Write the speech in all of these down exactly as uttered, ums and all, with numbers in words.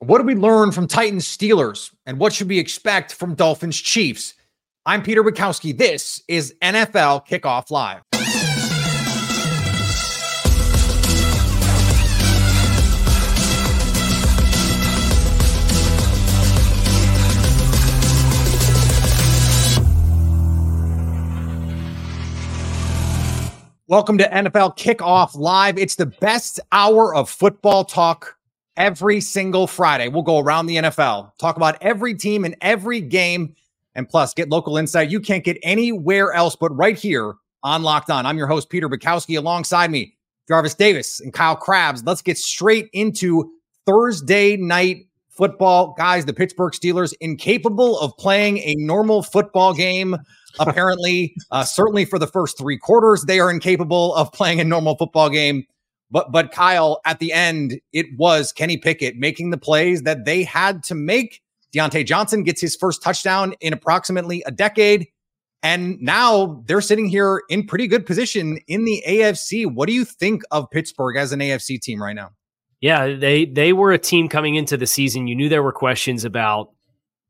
What did we learn from Titans Steelers, and what should we expect from Dolphins Chiefs? I'm Peter Wieckowski. This is N F L Kickoff Live. Welcome to N F L Kickoff Live. It's the best hour of football talk every single Friday. We'll go around the N F L, talk about every team and every game, and plus get local insight you can't get anywhere else but right here on Locked On. I'm your host, Peter Bukowski. Alongside me, Jarvis Davis and Kyle Crabbs. Let's get straight into Thursday night football. Guys, the Pittsburgh Steelers incapable of playing a normal football game. Apparently, uh, certainly for the first three quarters, they are incapable of playing a normal football game. But, but Kyle, at the end, it was Kenny Pickett making the plays that they had to make. Diontae Johnson gets his first touchdown in approximately a decade. And now they're sitting here in pretty good position in the A F C. What do you think of Pittsburgh as an A F C team right now? Yeah, they they were a team coming into the season you knew there were questions about,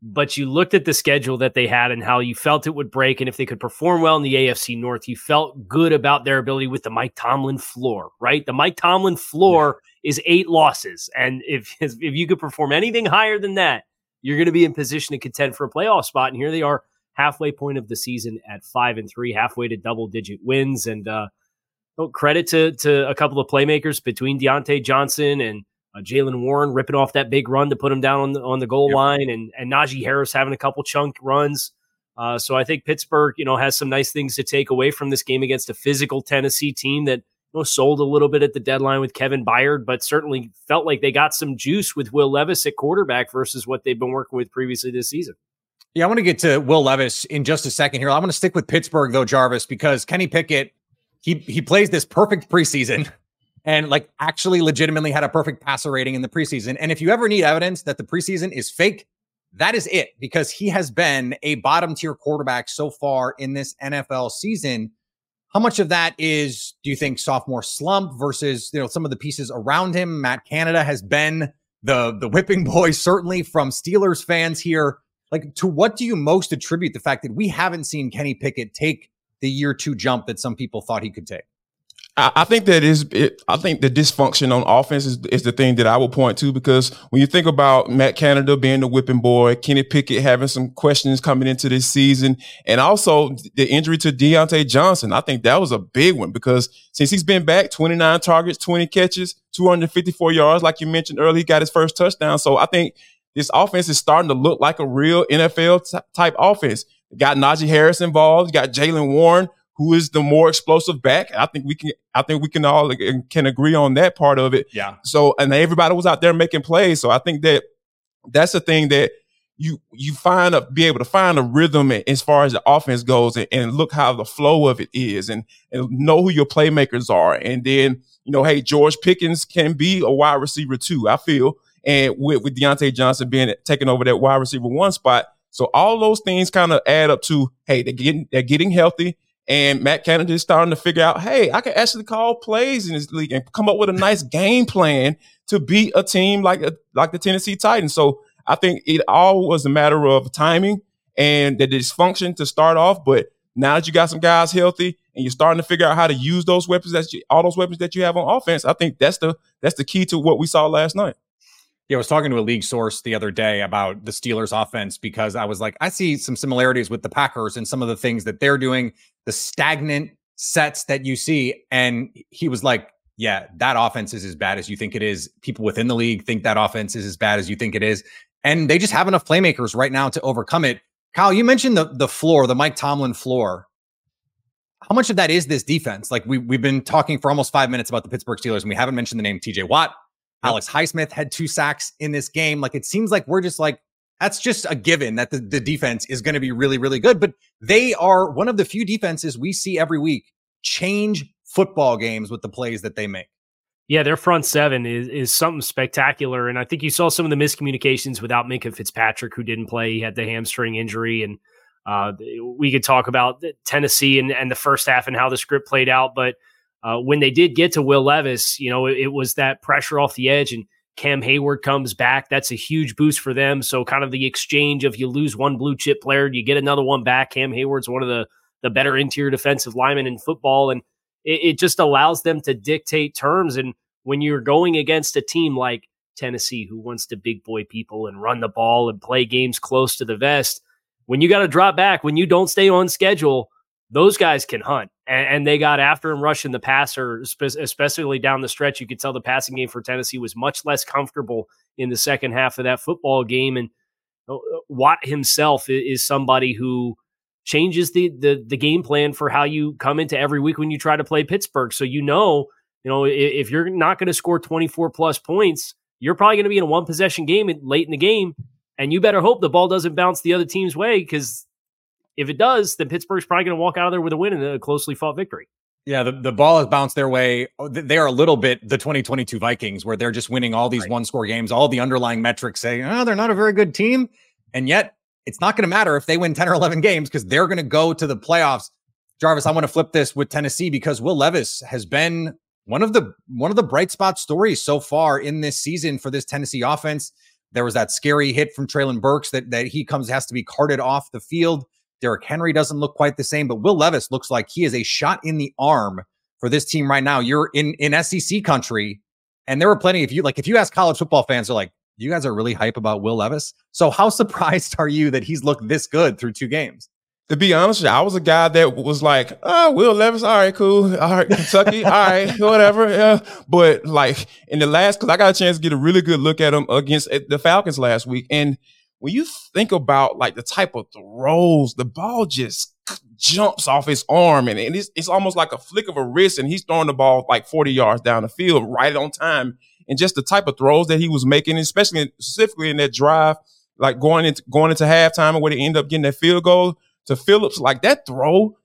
but you looked at the schedule that they had and how you felt it would break. And if they could perform well in the A F C North, you felt good about their ability with the Mike Tomlin floor, right? The Mike Tomlin floor yeah. is eight losses. And if, if you could perform anything higher than that, you're going to be in position to contend for a playoff spot. And here they are, halfway point of the season at five and three, halfway to double digit wins. And uh, credit to, to a couple of playmakers between Diontae Johnson and Uh, Jaylen Warren ripping off that big run to put him down on the, on the goal yep. line, and, and Najee Harris having a couple chunk runs. Uh, so I think Pittsburgh, you know, has some nice things to take away from this game against a physical Tennessee team that, you know, sold a little bit at the deadline with Kevin Byard, but certainly felt like they got some juice with Will Levis at quarterback versus what they've been working with previously this season. Yeah, I want to get to Will Levis in just a second here. I want to stick with Pittsburgh though, Jarvis, because Kenny Pickett, he he plays this perfect preseason. And like actually legitimately had a perfect passer rating in the preseason. And if you ever need evidence that the preseason is fake, that is it, because he has been a bottom tier quarterback so far in this N F L season. How much of that is, do you think, sophomore slump versus, you know, some of the pieces around him? Matt Canada has been the, the whipping boy, certainly from Steelers fans here. Like, to what do you most attribute the fact that we haven't seen Kenny Pickett take the year two jump that some people thought he could take? I think that is, it, I think the dysfunction on offense is, is the thing that I will point to, because when you think about Matt Canada being the whipping boy, Kenny Pickett having some questions coming into this season, and also the injury to Diontae Johnson, I think that was a big one, because since he's been back, twenty-nine targets, twenty catches, two hundred fifty-four yards, like you mentioned earlier, he got his first touchdown. So I think this offense is starting to look like a real N F L t- type offense. Got Najee Harris involved, got Jaylen Warren, who is the more explosive back. I think we can, I think we can all can agree on that part of it. Yeah. So, and everybody was out there making plays. So I think that that's the thing that you, you find up, be able to find a rhythm as far as the offense goes, and, and look how the flow of it is, and, and know who your playmakers are. And then, you know, hey, George Pickens can be a wide receiver too, I feel. And with, with Diontae Johnson being taking over that wide receiver one spot. So all those things kind of add up to, hey, they're getting, they're getting healthy. And Matt Canada is starting to figure out, hey, I can actually call plays in this league and come up with a nice game plan to beat a team like a, like the Tennessee Titans. So I think it all was a matter of timing and the dysfunction to start off. But now that you got some guys healthy and you're starting to figure out how to use those weapons, that you, all those weapons that you have on offense, I think that's the that's the key to what we saw last night. Yeah, I was talking to a league source the other day about the Steelers offense, because I was like, I see some similarities with the Packers and some of the things that they're doing, the stagnant sets that you see. And he was like, yeah, that offense is as bad as you think it is. People within the league think that offense is as bad as you think it is. And they just have enough playmakers right now to overcome it. Kyle, you mentioned the the floor, the Mike Tomlin floor. How much of that is this defense? Like we, we've been talking for almost five minutes about the Pittsburgh Steelers, and we haven't mentioned the name T J. Watt. Alex Highsmith had two sacks in this game. Like, it seems like we're just like, that's just a given that the, the defense is going to be really, really good. But they are one of the few defenses we see every week change football games with the plays that they make. Yeah, their front seven is, is something spectacular. And I think you saw some of the miscommunications without Minka Fitzpatrick, who didn't play. He had the hamstring injury. And uh, we could talk about Tennessee and, and the first half and how the script played out. But Uh, when they did get to Will Levis, you know, it, it was that pressure off the edge, and Cam Hayward comes back. That's a huge boost for them. So kind of the exchange of you lose one blue chip player, you get another one back. Cam Hayward's one of the, the better interior defensive linemen in football. And it, it just allows them to dictate terms. And when you're going against a team like Tennessee, who wants to big boy people and run the ball and play games close to the vest, when you got to drop back, when you don't stay on schedule, those guys can hunt, and, and they got after him rushing the passer, especially down the stretch. You could tell the passing game for Tennessee was much less comfortable in the second half of that football game. And Watt himself is somebody who changes the, the, the game plan for how you come into every week when you try to play Pittsburgh. So, you know, you know, if you're not going to score twenty-four plus points, you're probably going to be in a one possession game late in the game. And you better hope the ball doesn't bounce the other team's way, because if it does, then Pittsburgh's probably going to walk out of there with a win and a closely fought victory. Yeah, the, the ball has bounced their way. They are a little bit the twenty twenty-two Vikings, where they're just winning all these right. one-score games. All the underlying metrics say, oh, they're not a very good team. And yet, it's not going to matter if they win ten or eleven games, because they're going to go to the playoffs. Jarvis, I want to flip this with Tennessee, because Will Levis has been one of the one of the bright spot stories so far in this season for this Tennessee offense. There was that scary hit from Traylon Burks that, that he comes has to be carted off the field. Derrick Henry doesn't look quite the same, but Will Levis looks like he is a shot in the arm for this team right now. You're in, in S E C country, and there were plenty of you. Like, if you ask college football fans, they're like, you guys are really hype about Will Levis. So how surprised are you that he's looked this good through two games? To be honest with you, I was a guy that was like, oh, Will Levis, all right, cool. All right, Kentucky, all right, whatever. Yeah. But, like, in the last – because I got a chance to get a really good look at him against the Falcons last week. And when you think about, like, the type of throws, the ball just jumps off his arm. And, and it's, it's almost like a flick of a wrist, and he's throwing the ball, like, forty yards down the field right on time. And just the type of throws that he was making, especially specifically in that drive, like going into, going into halftime and where they end up getting that field goal – to Phillips, like that throw,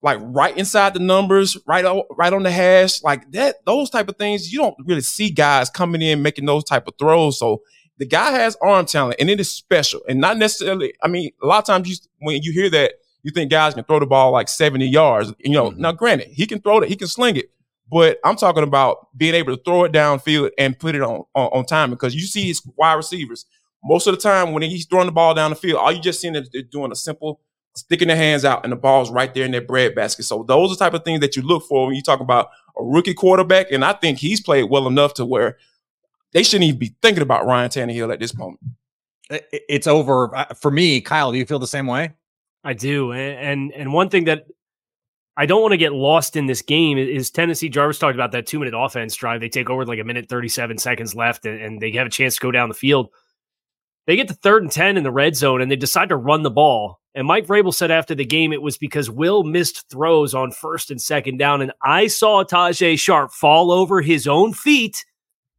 like right inside the numbers, right on, right on the hash, like that, those type of things, you don't really see guys coming in making those type of throws. So the guy has arm talent, and it is special. And not necessarily, I mean, a lot of times you, when you hear that, you think guys can throw the ball like seventy yards. You know, mm-hmm. Now granted, he can throw it, he can sling it, but I'm talking about being able to throw it downfield and put it on, on, on time, because you see his wide receivers most of the time when he's throwing the ball down the field, all you just seeing is they're doing a simple sticking their hands out, and the ball's right there in their breadbasket. So those are the type of things that you look for when you talk about a rookie quarterback, and I think he's played well enough to where they shouldn't even be thinking about Ryan Tannehill at this moment. It's over. For me, Kyle, do you feel the same way? I do, and and one thing that I don't want to get lost in this game is Tennessee. Jarvis talked about that two-minute offense drive. They take over with like a minute, thirty-seven seconds left, and they have a chance to go down the field. They get to third and ten in the red zone, and they decide to run the ball. And Mike Vrabel said after the game it was because Will missed throws on first and second down, and I saw Tajay Sharp fall over his own feet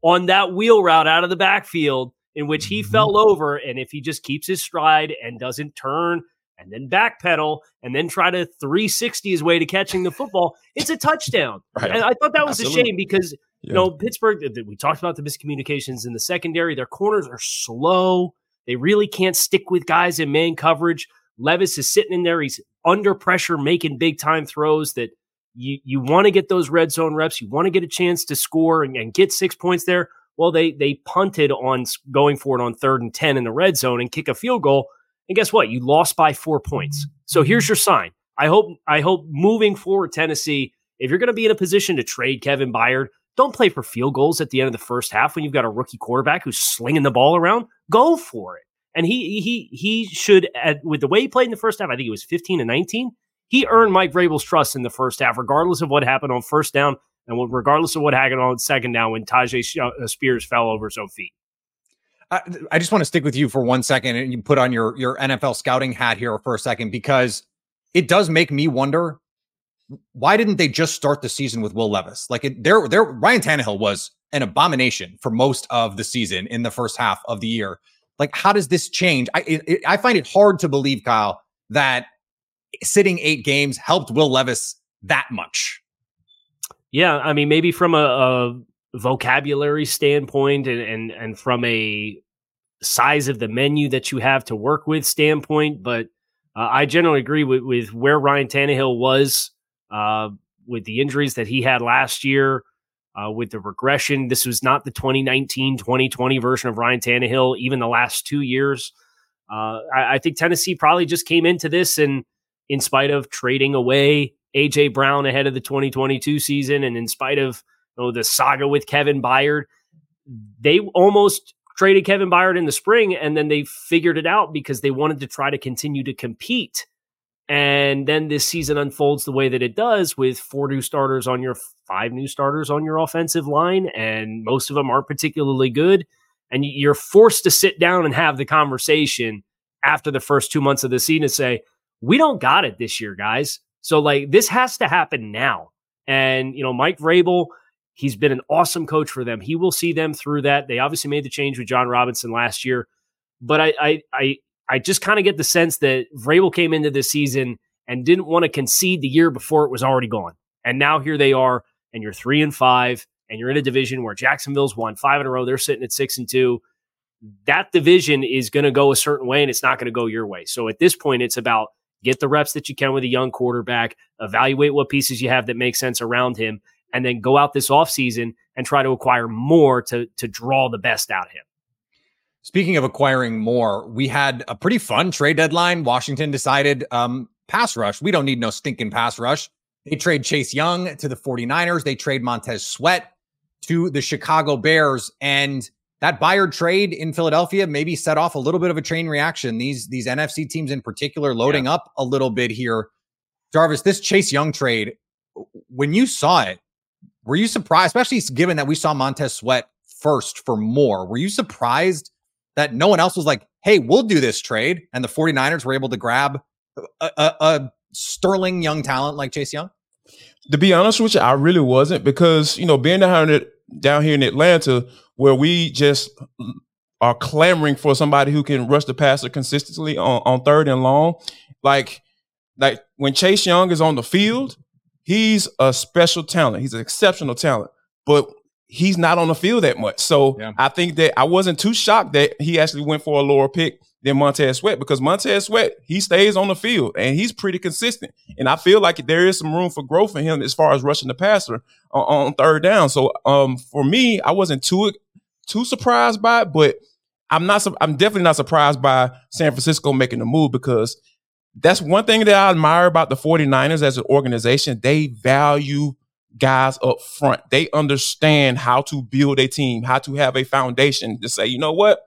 on that wheel route out of the backfield in which he mm-hmm. fell over, and if he just keeps his stride and doesn't turn and then backpedal and then try to three sixty his way to catching the football, it's a touchdown. Right. And I thought that was Absolutely. a shame because, yeah. you know, Pittsburgh, we talked about the miscommunications in the secondary. Their corners are slow. They really can't stick with guys in man coverage. Levis is sitting in there. He's under pressure, making big time throws that you, you want to get those red zone reps. You want to get a chance to score and, and get six points there. Well, they, they punted on going for it on third and ten in the red zone and kick a field goal. And guess what? You lost by four points. So here's your sign. I hope, I hope moving forward, Tennessee, if you're going to be in a position to trade Kevin Byard, don't play for field goals at the end of the first half when you've got a rookie quarterback who's slinging the ball around. Go for it. And he he he should, with the way he played in the first half, I think it was fifteen and nineteen, he earned Mike Vrabel's trust in the first half, regardless of what happened on first down and regardless of what happened on second down when Tajay Spears fell over his own feet. I, I just want to stick with you for one second, and you put on your, your N F L scouting hat here for a second, because it does make me wonder, why didn't they just start the season with Will Levis? Like, it, there, there, Ryan Tannehill was an abomination for most of the season in the first half of the year. Like, how does this change? I it, I find it hard to believe, Kyle, that sitting eight games helped Will Levis that much. Yeah, I mean, maybe from a, a vocabulary standpoint and, and and from a size of the menu that you have to work with standpoint, but uh, I generally agree with, with where Ryan Tannehill was uh, with the injuries that he had last year. Uh, with the regression. This was not the twenty nineteen twenty twenty version of Ryan Tannehill, even the last two years. Uh, I, I think Tennessee probably just came into this, and in spite of trading away A J. Brown ahead of the twenty twenty-two season, and in spite of you know, the saga with Kevin Byard, they almost traded Kevin Byard in the spring, and then they figured it out because they wanted to try to continue to compete. And then this season unfolds the way that it does, with four new starters on your five new starters on your offensive line, and most of them aren't particularly good. And you're forced to sit down and have the conversation after the first two months of the season to say, we don't got it this year, guys. So like this has to happen now. And, you know, Mike Vrabel, he's been an awesome coach for them. He will see them through that. They obviously made the change with John Robinson last year, but I, I, I, I just kind of get the sense that Vrabel came into this season and didn't want to concede the year before it was already gone. And now here they are, and you're three and five, and you're in a division where Jacksonville's won five in a row. They're sitting at six and two. That division is going to go a certain way, and it's not going to go your way. So at this point, it's about get the reps that you can with a young quarterback, evaluate what pieces you have that make sense around him, and then go out this offseason and try to acquire more to, to draw the best out of him. Speaking of acquiring more, we had a pretty fun trade deadline. Washington decided um, pass rush. We don't need no stinking pass rush. They trade Chase Young to the 49ers. They trade Montez Sweat to the Chicago Bears. And that Byard trade in Philadelphia maybe set off a little bit of a chain reaction. These, these N F C teams in particular loading yeah. up a little bit here. Jarvis, this Chase Young trade, when you saw it, were you surprised, especially given that we saw Montez Sweat first for more? Were you surprised that no one else was like, hey, we'll do this trade, and the 49ers were able to grab a, a, a sterling young talent like Chase Young? To be honest with you, I really wasn't, because, you know, being down here, down here in Atlanta, where we just are clamoring for somebody who can rush the passer consistently on, on third and long, like, like when Chase Young is on the field, he's a special talent. He's an exceptional talent. But he's not on the field that much. So yeah. I think that I wasn't too shocked that he actually went for a lower pick than Montez Sweat, because Montez Sweat, he stays on the field and he's pretty consistent. And I feel like there is some room for growth in him as far as rushing the passer on, on third down. So um, for me, I wasn't too too surprised by it, but I'm not. I'm definitely not surprised by San Francisco making the move, because that's one thing that I admire about the 49ers as an organization. They value guys up front. They understand how to build a team, how to have a foundation to say, you know what,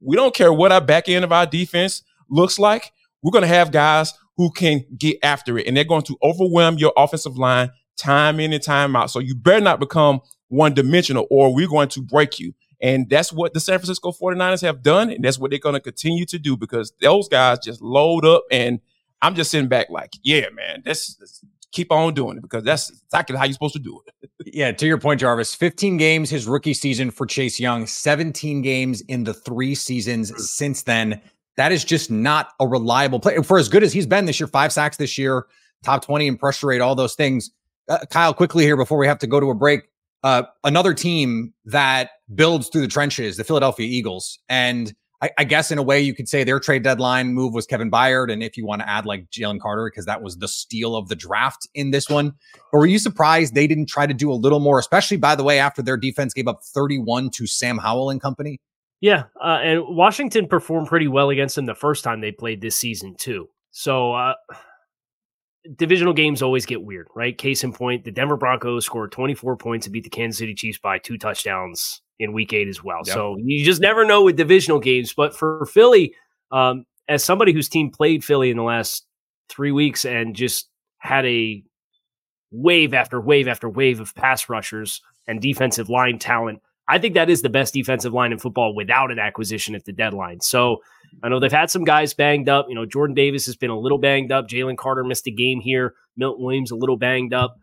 we don't care what our back end of our defense looks like. We're going to have guys who can get after it, and they're going to overwhelm your offensive line time in and time out. So you better not become one dimensional, or we're going to break you. And that's what the San Francisco 49ers have done, and that's what they're going to continue to do, because those guys just load up, and I'm just sitting back like, yeah, man, that's, that's keep on doing it, because that's exactly how you're supposed to do it. Yeah, to your point, Jarvis, fifteen games his rookie season for Chase Young, seventeen games in the three seasons since then. That is just not a reliable play. For as good as he's been this year, five sacks this year, top twenty in pressure rate, all those things. Uh, Kyle, quickly here before we have to go to a break, uh, another team that builds through the trenches, the Philadelphia Eagles. And I, I guess in a way you could say their trade deadline move was Kevin Byard, and if you want to add like Jalen Carter, because that was the steal of the draft in this one. But were you surprised they didn't try to do a little more, especially, by the way, after their defense gave up thirty-one to Sam Howell and company? Yeah, uh, and Washington performed pretty well against them the first time they played this season too. So uh, divisional games always get weird, right? Case in point, the Denver Broncos scored twenty-four points and beat the Kansas City Chiefs by two touchdowns in week eight as well. Yep. So you just never know with divisional games. But for Philly, um, as somebody whose team played Philly in the last three weeks and just had a wave after wave after wave of pass rushers and defensive line talent, I think that is the best defensive line in football without an acquisition at the deadline. So I know they've had some guys banged up. You know, Jordan Davis has been a little banged up. Jalen Carter missed a game here. Milton Williams a little banged up.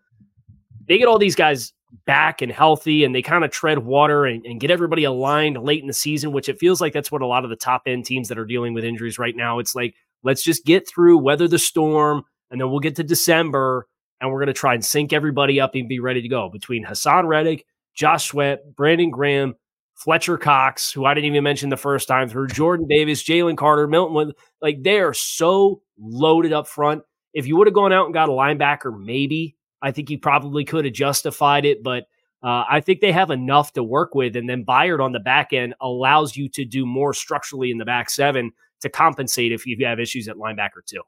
They get all these guys back and healthy, and they kind of tread water and, and get everybody aligned late in the season, which it feels like that's what a lot of the top end teams that are dealing with injuries right now. It's like, let's just get through, weather the storm, and then we'll get to December and we're going to try and sync everybody up and be ready to go. Between Hassan Reddick, Josh Sweat, Brandon Graham, Fletcher Cox, who I didn't even mention the first time through, Jordan Davis, Jalen Carter, Milton, like they are so loaded up front. If you would have gone out and got a linebacker, maybe I think you probably could have justified it, but Uh, I think they have enough to work with, and then Byard on the back end allows you to do more structurally in the back seven to compensate if you have issues at linebacker too.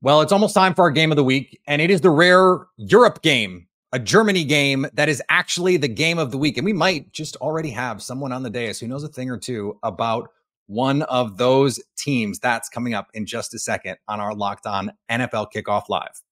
Well, it's almost time for our game of the week, and it is the rare Europe game, a Germany game that is actually the game of the week. And we might just already have someone on the dais who knows a thing or two about one of those teams. That's coming up in just a second on our Locked On N F L Kickoff Live.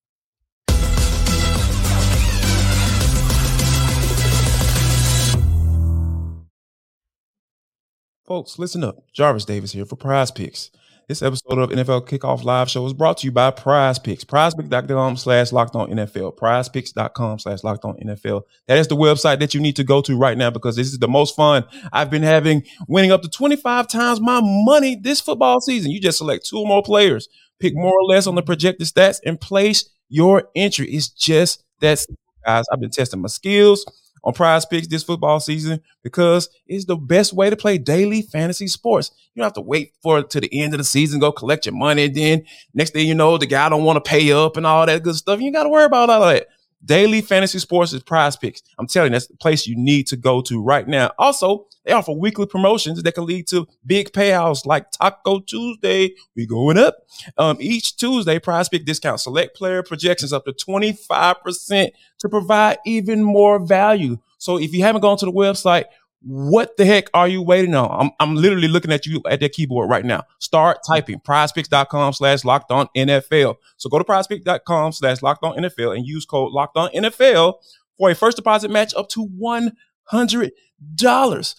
Folks, listen up. Jarvis Davis here for Prize Picks. This episode of N F L Kickoff Live Show is brought to you by Prize Picks. PrizePicks.com slash locked on NFL. PrizePicks.com slash locked on NFL. That is the website that you need to go to right now, because this is the most fun I've been having, winning up to twenty-five times my money this football season. You just select two or more players, pick more or less on the projected stats, and place your entry. It's just that simple, guys. I've been testing my skills on Prize Picks this football season, because it's the best way to play daily fantasy sports. You don't have to wait for it to the end of the season, go collect your money, and then next thing you know, the guy don't want to pay up and all that good stuff. You got to worry about all that. Daily fantasy sports is Prize Picks. I'm telling you, that's the place you need to go to right now. Also, they offer weekly promotions that can lead to big payouts, like Taco Tuesday. We going up. Um, each Tuesday, Prize Pick discount, select player projections up to twenty-five percent to provide even more value. So if you haven't gone to the website, what the heck are you waiting on? I'm, I'm literally looking at you at that keyboard right now. Start typing prizepicks.com slash locked on NFL. So go to prizepicks.com slash locked on NFL and use code locked on N F L for a first deposit match up to one hundred dollars.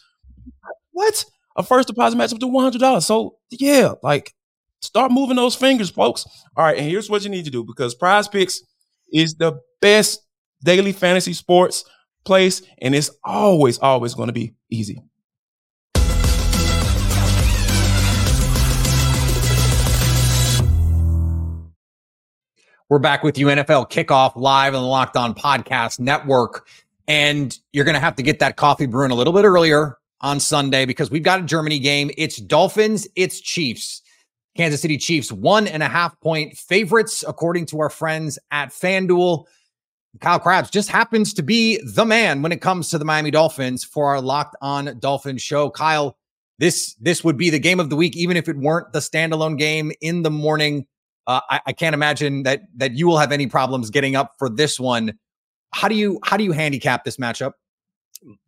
What? A first deposit match up to one hundred dollars. So yeah, like start moving those fingers, folks. All right. And here's what you need to do, because Prize Picks is the best daily fantasy sports place, and it's always, always going to be easy. We're back with you, N F L Kickoff Live on the Locked On Podcast Network, and you're going to have to get that coffee brewing a little bit earlier on Sunday, because we've got a Germany game. It's Dolphins, it's Chiefs. Kansas City Chiefs, one and a half point favorites, according to our friends at FanDuel. Kyle Crabbs just happens to be the man when it comes to the Miami Dolphins for our Locked On Dolphins show. Kyle, this this would be the game of the week, even if it weren't the standalone game in the morning. Uh, I, I can't imagine that that you will have any problems getting up for this one. How do you how do you handicap this matchup?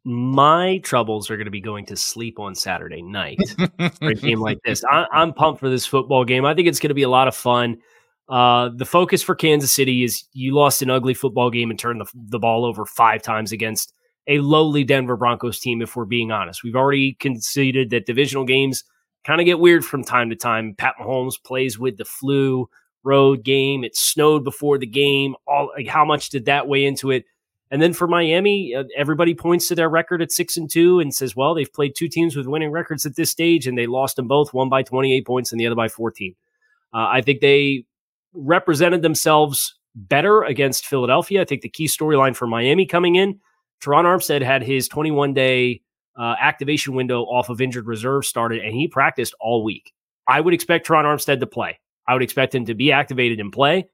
My troubles are going to be going to sleep on Saturday night for a game like this. I, I'm pumped for this football game. I think it's going to be a lot of fun. Uh, the focus for Kansas City is you lost an ugly football game and turned the, the ball over five times against a lowly Denver Broncos team, if we're being honest. We've already conceded that divisional games kind of get weird from time to time. Pat Mahomes plays with the flu, road game. It snowed before the game. All like, how much did that weigh into it? And then for Miami, uh, everybody points to their record at six and two and says, well, they've played two teams with winning records at this stage, and they lost them both, one by twenty-eight points and the other by fourteen. Uh, I think they represented themselves better against Philadelphia. I think the key storyline for Miami coming in, Teron Armstead had his twenty-one day uh, activation window off of injured reserve started, and he practiced all week. I would expect Teron Armstead to play. I would expect him to be activated and play.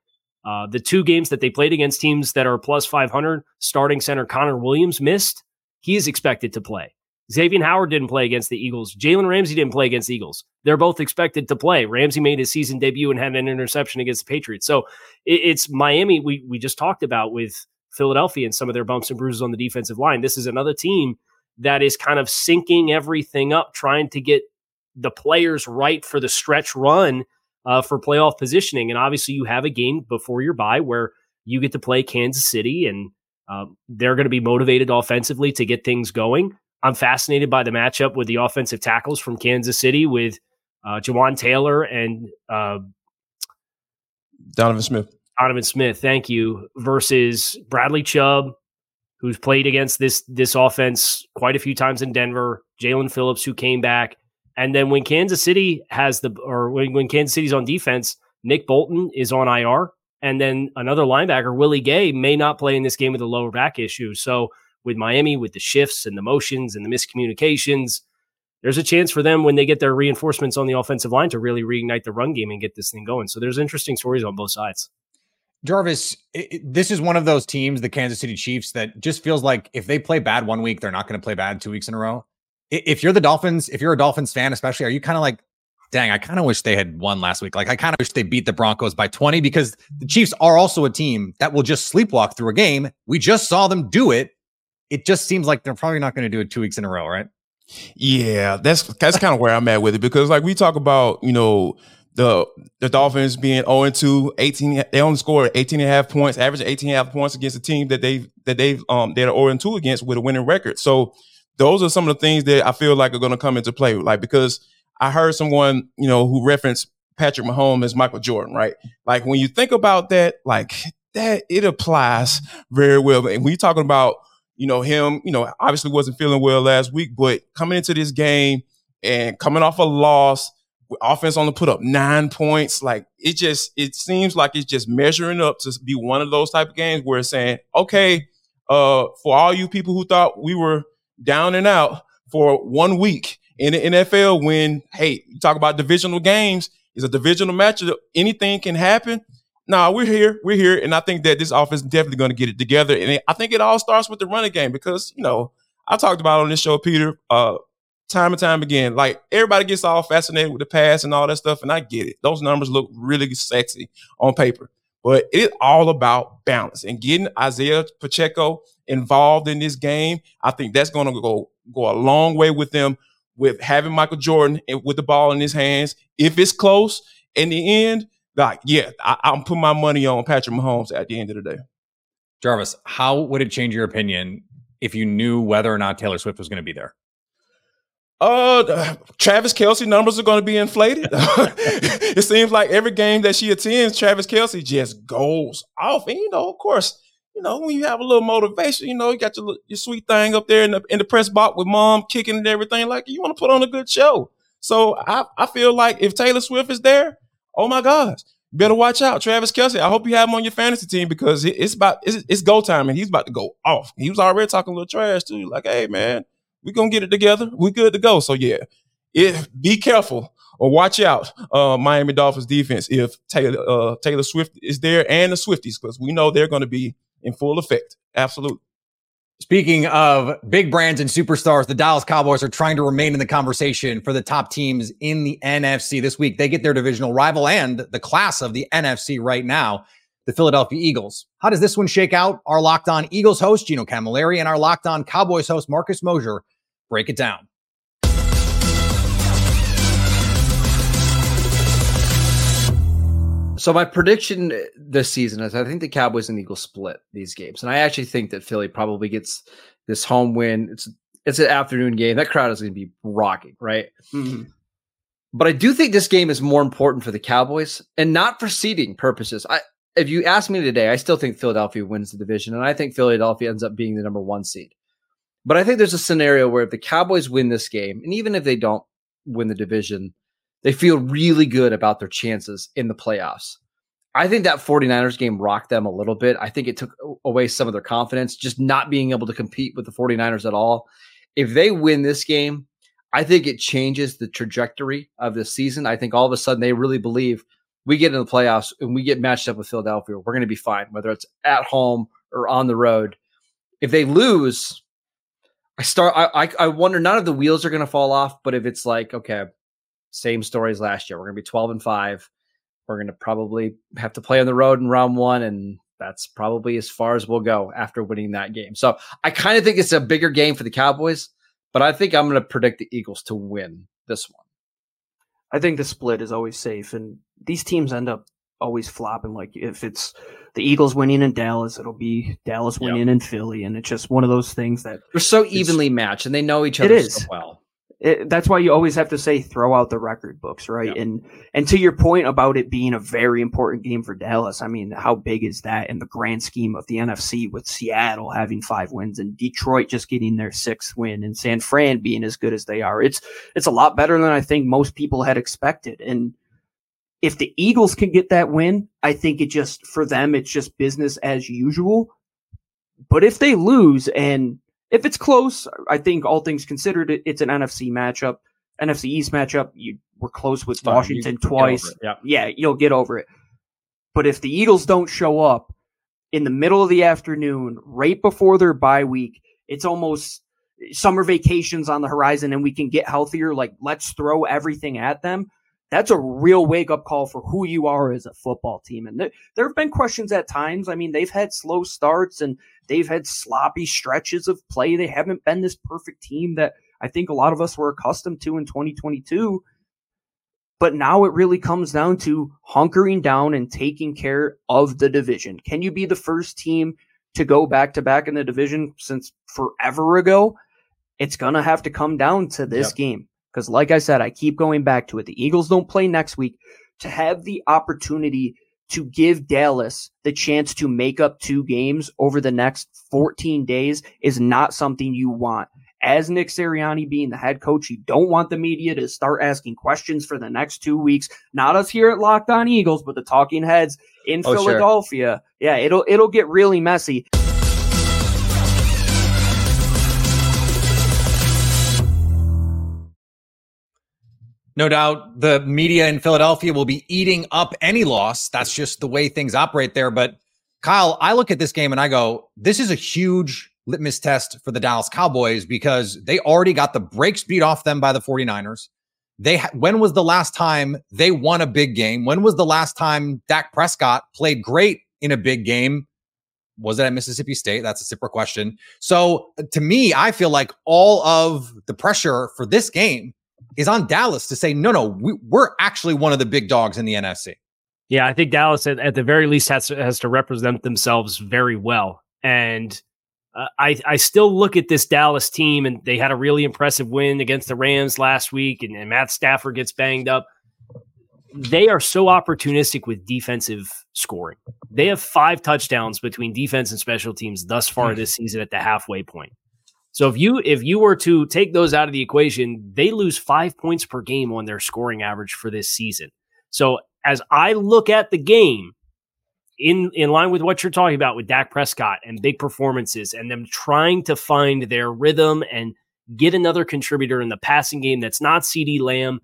Uh, the two games that they played against teams that are plus five hundred, starting center Connor Williams missed. He is expected to play. Xavier Howard didn't play against the Eagles. Jalen Ramsey didn't play against the Eagles. They're both expected to play. Ramsey made his season debut and had an interception against the Patriots. So it's Miami we, we just talked about with Philadelphia and some of their bumps and bruises on the defensive line. This is another team that is kind of syncing everything up, trying to get the players right for the stretch run uh, for playoff positioning. And obviously you have a game before your bye where you get to play Kansas City, and uh, they're going to be motivated offensively to get things going. I'm fascinated by the matchup with the offensive tackles from Kansas City with uh, Jawan Taylor and uh, Donovan Smith. Donovan Smith, thank you, versus Bradley Chubb, who's played against this this offense quite a few times in Denver, Jalen Phillips, who came back. And then when Kansas City has the or when, when Kansas City's on defense, Nick Bolton is on I R, and then another linebacker, Willie Gay, may not play in this game with a lower back issue. So with Miami, with the shifts and the motions and the miscommunications, there's a chance for them when they get their reinforcements on the offensive line to really reignite the run game and get this thing going. So there's interesting stories on both sides. Jarvis, it, it, this is one of those teams, the Kansas City Chiefs, that just feels like if they play bad one week, they're not going to play bad two weeks in a row. If you're the Dolphins, if you're a Dolphins fan, especially, are you kind of like, dang, I kind of wish they had won last week. Like, I kind of wish they beat the Broncos by twenty, because the Chiefs are also a team that will just sleepwalk through a game. We just saw them do it. It just seems like they're probably not going to do it two weeks in a row, right? Yeah, that's that's kind of where I'm at with it, because like we talk about, you know, the the Dolphins being oh and two, eighteen, they only scored eighteen and a half points, average eighteen and a half points against a team that they've that they've um they're oh and two against with a winning record. So those are some of the things that I feel like are going to come into play. Like, because I heard someone, you know, who referenced Patrick Mahomes as Michael Jordan, right? Like, when you think about that, like that, it applies very well. And when you're talking about, you know, him, you know, obviously wasn't feeling well last week, but coming into this game and coming off a loss, offense only put up nine points. Like, it just, it seems like it's just measuring up to be one of those type of games where it's saying, okay, uh, for all you people who thought we were down and out for one week in the N F L, when, hey, you talk about divisional games, it's a divisional matchup, anything can happen. Nah, we're here, we're here, and I think that this offense is definitely going to get it together. And it, I think it all starts with the running game, because, you know, I talked about on this show, Peter, uh, time and time again, like, everybody gets all fascinated with the pass and all that stuff, and I get it. Those numbers look really sexy on paper, but it's all about balance and getting Isaiah Pacheco involved in this game. I think that's going to go go a long way with them, with having Michael Jordan with the ball in his hands. If it's close in the end, like, yeah, I, I'm putting my money on Patrick Mahomes at the end of the day. Jarvis, how would it change your opinion if you knew whether or not Taylor Swift was going to be there? Uh, Travis Kelce numbers are going to be inflated. It seems like every game that she attends, Travis Kelce just goes off. And, you know, of course, you know, when you have a little motivation, you know, you got your your sweet thing up there in the, in the press box with mom kicking and everything. Like, you want to put on a good show. So I, I feel like if Taylor Swift is there, oh my gosh, better watch out, Travis Kelce. I hope you have him on your fantasy team, because it, it's about it's, it's go time, and he's about to go off. He was already talking a little trash too. Like, hey man, we're gonna get it together. We're good to go. So yeah, it, be careful or watch out, uh, Miami Dolphins defense, if Taylor uh, Taylor Swift is there, and the Swifties, because we know they're going to be in full effect. Absolutely. Speaking of big brands and superstars, the Dallas Cowboys are trying to remain in the conversation for the top teams in the N F C this week. They get their divisional rival and the class of the N F C right now, the Philadelphia Eagles. How does this one shake out? Our Locked On Eagles host, Gino Camilleri, and our Locked On Cowboys host, Marcus Mosier, break it down. So my prediction this season is I think the Cowboys and Eagles split these games. And I actually think that Philly probably gets this home win. It's it's an afternoon game. That crowd is going to be rocking, right? Mm-hmm. But I do think this game is more important for the Cowboys, and not for seeding purposes. I If you ask me today, I still think Philadelphia wins the division, and I think Philadelphia ends up being the number one seed. But I think there's a scenario where if the Cowboys win this game, and even if they don't win the division, they feel really good about their chances in the playoffs. I think that 49ers game rocked them a little bit. I think it took away some of their confidence, just not being able to compete with the 49ers at all. If they win this game, I think it changes the trajectory of this season. I think all of a sudden they really believe, we get in the playoffs and we get matched up with Philadelphia, we're going to be fine, whether it's at home or on the road. If they lose, I start. I, I, I wonder, none of the wheels are going to fall off, but if it's like, okay, same stories last year, we're going to be twelve and five. We're going to probably have to play on the road in round one, and that's probably as far as we'll go after winning that game. So I kind of think it's a bigger game for the Cowboys, but I think I'm going to predict the Eagles to win this one. I think the split is always safe, and these teams end up always flopping. Like, if it's the Eagles winning in Dallas, it'll be Dallas winning yep. in Philly, and it's just one of those things that they're so evenly matched, and they know each other so well. It, that's why you always have to say throw out the record books, right? Yep. And and to your point about it being a very important game for Dallas, I mean, how big is that in the grand scheme of the N F C, with Seattle having five wins and Detroit just getting their sixth win and San Fran being as good as they are? It's it's a lot better than I think most people had expected. And if the Eagles can get that win, I think it just, for them, it's just business as usual. But if they lose, and if it's close, I think all things considered, it's an N F C matchup, N F C East matchup. You were close with Washington twice. Yeah. yeah, you'll get over it. But if the Eagles don't show up in the middle of the afternoon, right before their bye week, it's almost summer vacations on the horizon and we can get healthier. Like, let's throw everything at them. That's a real wake-up call for who you are as a football team. And th- there have been questions at times. I mean, they've had slow starts and they've had sloppy stretches of play. They haven't been this perfect team that I think a lot of us were accustomed to in twenty twenty-two. But now it really comes down to hunkering down and taking care of the division. Can you be the first team to go back-to-back in the division since forever ago? It's going to have to come down to this yep. game. Because like I said, I keep going back to it. The Eagles don't play next week. To have the opportunity to give Dallas the chance to make up two games over the next fourteen days is not something you want. As Nick Sirianni being the head coach, you don't want the media to start asking questions for the next two weeks. Not us here at Locked On Eagles, but the talking heads in oh, Philadelphia. Sure. Yeah, it'll it'll get really messy. No doubt the media in Philadelphia will be eating up any loss. That's just the way things operate there. But Kyle, I look at this game and I go, this is a huge litmus test for the Dallas Cowboys because they already got the brakes beat off them by the 49ers. They ha- when was the last time they won a big game? When was the last time Dak Prescott played great in a big game? Was it at Mississippi State? That's a super question. So to me, I feel like all of the pressure for this game is on Dallas to say, no, no, we, we're actually one of the big dogs in the N F C. Yeah, I think Dallas at, at the very least has to, has to represent themselves very well. And uh, I, I still look at this Dallas team, and they had a really impressive win against the Rams last week, and, and Matt Stafford gets banged up. They are so opportunistic with defensive scoring. They have five touchdowns between defense and special teams thus far this season at the halfway point. So if you if you were to take those out of the equation, they lose five points per game on their scoring average for this season. So as I look at the game, in, in line with what you're talking about with Dak Prescott and big performances and them trying to find their rhythm and get another contributor in the passing game that's not CeeDee Lamb,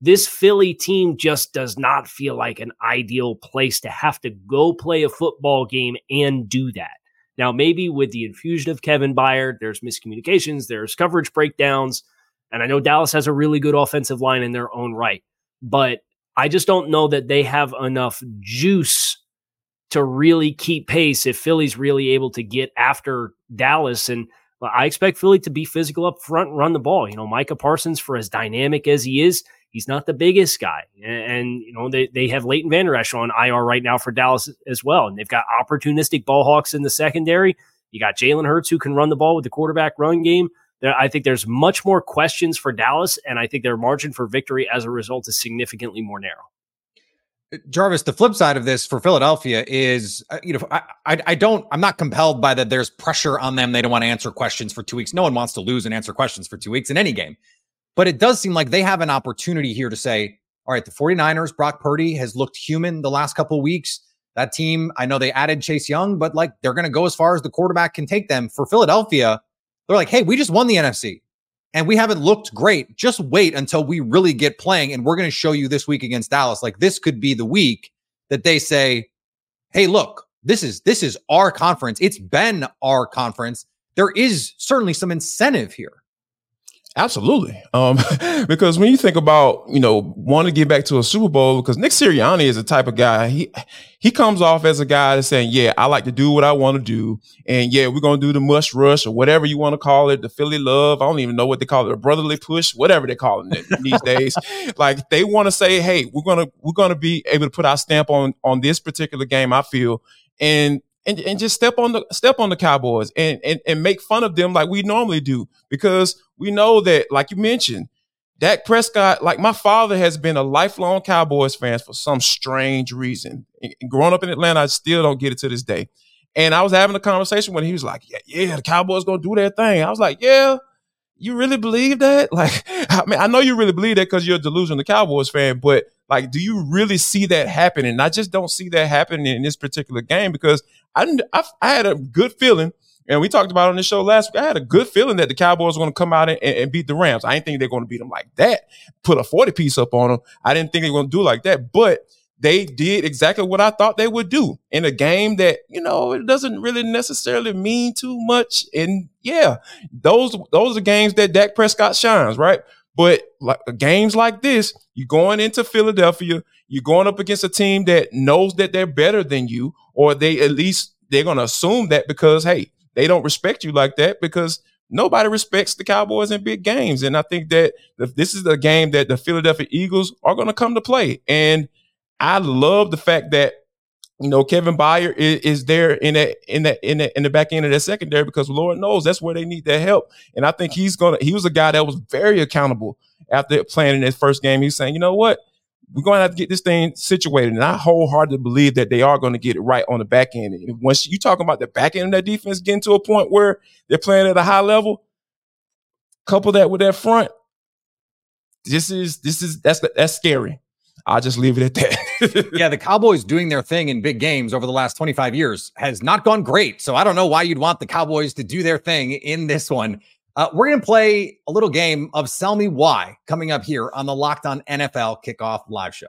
this Philly team just does not feel like an ideal place to have to go play a football game and do that. Now, maybe with the infusion of Kevin Byard, there's miscommunications, there's coverage breakdowns, and I know Dallas has a really good offensive line in their own right, but I just don't know that they have enough juice to really keep pace if Philly's really able to get after Dallas. And I expect Philly to be physical up front and run the ball. You know, Micah Parsons, for as dynamic as he is, he's not the biggest guy. And, and you know, they, they have Leighton Vander Esch on I R right now for Dallas as well. And they've got opportunistic ball hawks in the secondary. You got Jalen Hurts, who can run the ball with the quarterback run game. There, I think there's much more questions for Dallas, and I think their margin for victory as a result is significantly more narrow. Jarvis, the flip side of this for Philadelphia is, you know, I, I, I don't, I'm not compelled by that there's pressure on them. They don't want to answer questions for two weeks. No one wants to lose and answer questions for two weeks in any game. But it does seem like they have an opportunity here to say, all right, the 49ers, Brock Purdy has looked human the last couple of weeks. That team, I know they added Chase Young, but like they're going to go as far as the quarterback can take them. For Philadelphia, they're like, hey, we just won the N F C and we haven't looked great. Just wait until we really get playing. And we're going to show you this week against Dallas. Like this could be the week that they say, hey, look, this is, this is our conference. It's been our conference. There is certainly some incentive here. Absolutely. Um, because when you think about, you know, want to get back to a Super Bowl, because Nick Sirianni is the type of guy, he he comes off as a guy that's saying, yeah, I like to do what I want to do. And yeah, we're going to do the mush rush or whatever you want to call it, the Philly love. I don't even know what they call it, a brotherly push, whatever they're calling it these days. Like they want to say, hey, we're going to we're going to be able to put our stamp on on this particular game, I feel. And And, and just step on the step on the Cowboys and, and and make fun of them like we normally do, because we know that, like you mentioned, Dak Prescott, like my father has been a lifelong Cowboys fan for some strange reason. And growing up in Atlanta, I still don't get it to this day. And I was having a conversation when he was like, yeah, yeah, the Cowboys going to do their thing. I was like, yeah, you really believe that? Like, I mean, I know you really believe that because you're a delusional Cowboys fan, but like, do you really see that happening? And I just don't see that happening in this particular game, because I, I, I had a good feeling, and we talked about it on the show last week. I had a good feeling that the Cowboys were going to come out and, and beat the Rams. I didn't think they were going to beat them like that, put a forty piece up on them. I didn't think they were going to do like that. But they did exactly what I thought they would do in a game that, you know, it doesn't really necessarily mean too much. And yeah, those those are games that Dak Prescott shines, right? But like games like this, you're going into Philadelphia, you're going up against a team that knows that they're better than you, or they at least they're going to assume that because, hey, they don't respect you like that because nobody respects the Cowboys in big games. And I think that this is a game that the Philadelphia Eagles are going to come to play. And I love the fact that, you know, Kevin Byard is, is there in that in that in that in the back end of that secondary because Lord knows that's where they need that help. And I think he's gonna he was a guy that was very accountable after playing in his first game. He's saying, you know what, we're gonna have to get this thing situated. And I wholeheartedly believe that they are gonna get it right on the back end. And once you talking about the back end of that defense getting to a point where they're playing at a high level, couple that with that front. This is this is that's that's scary. I'll just leave it at that. Yeah, the Cowboys doing their thing in big games over the last twenty-five years has not gone great. So I don't know why you'd want the Cowboys to do their thing in this one. Uh, we're going to play a little game of Sell Me Why coming up here on the Locked On N F L Kickoff Live Show.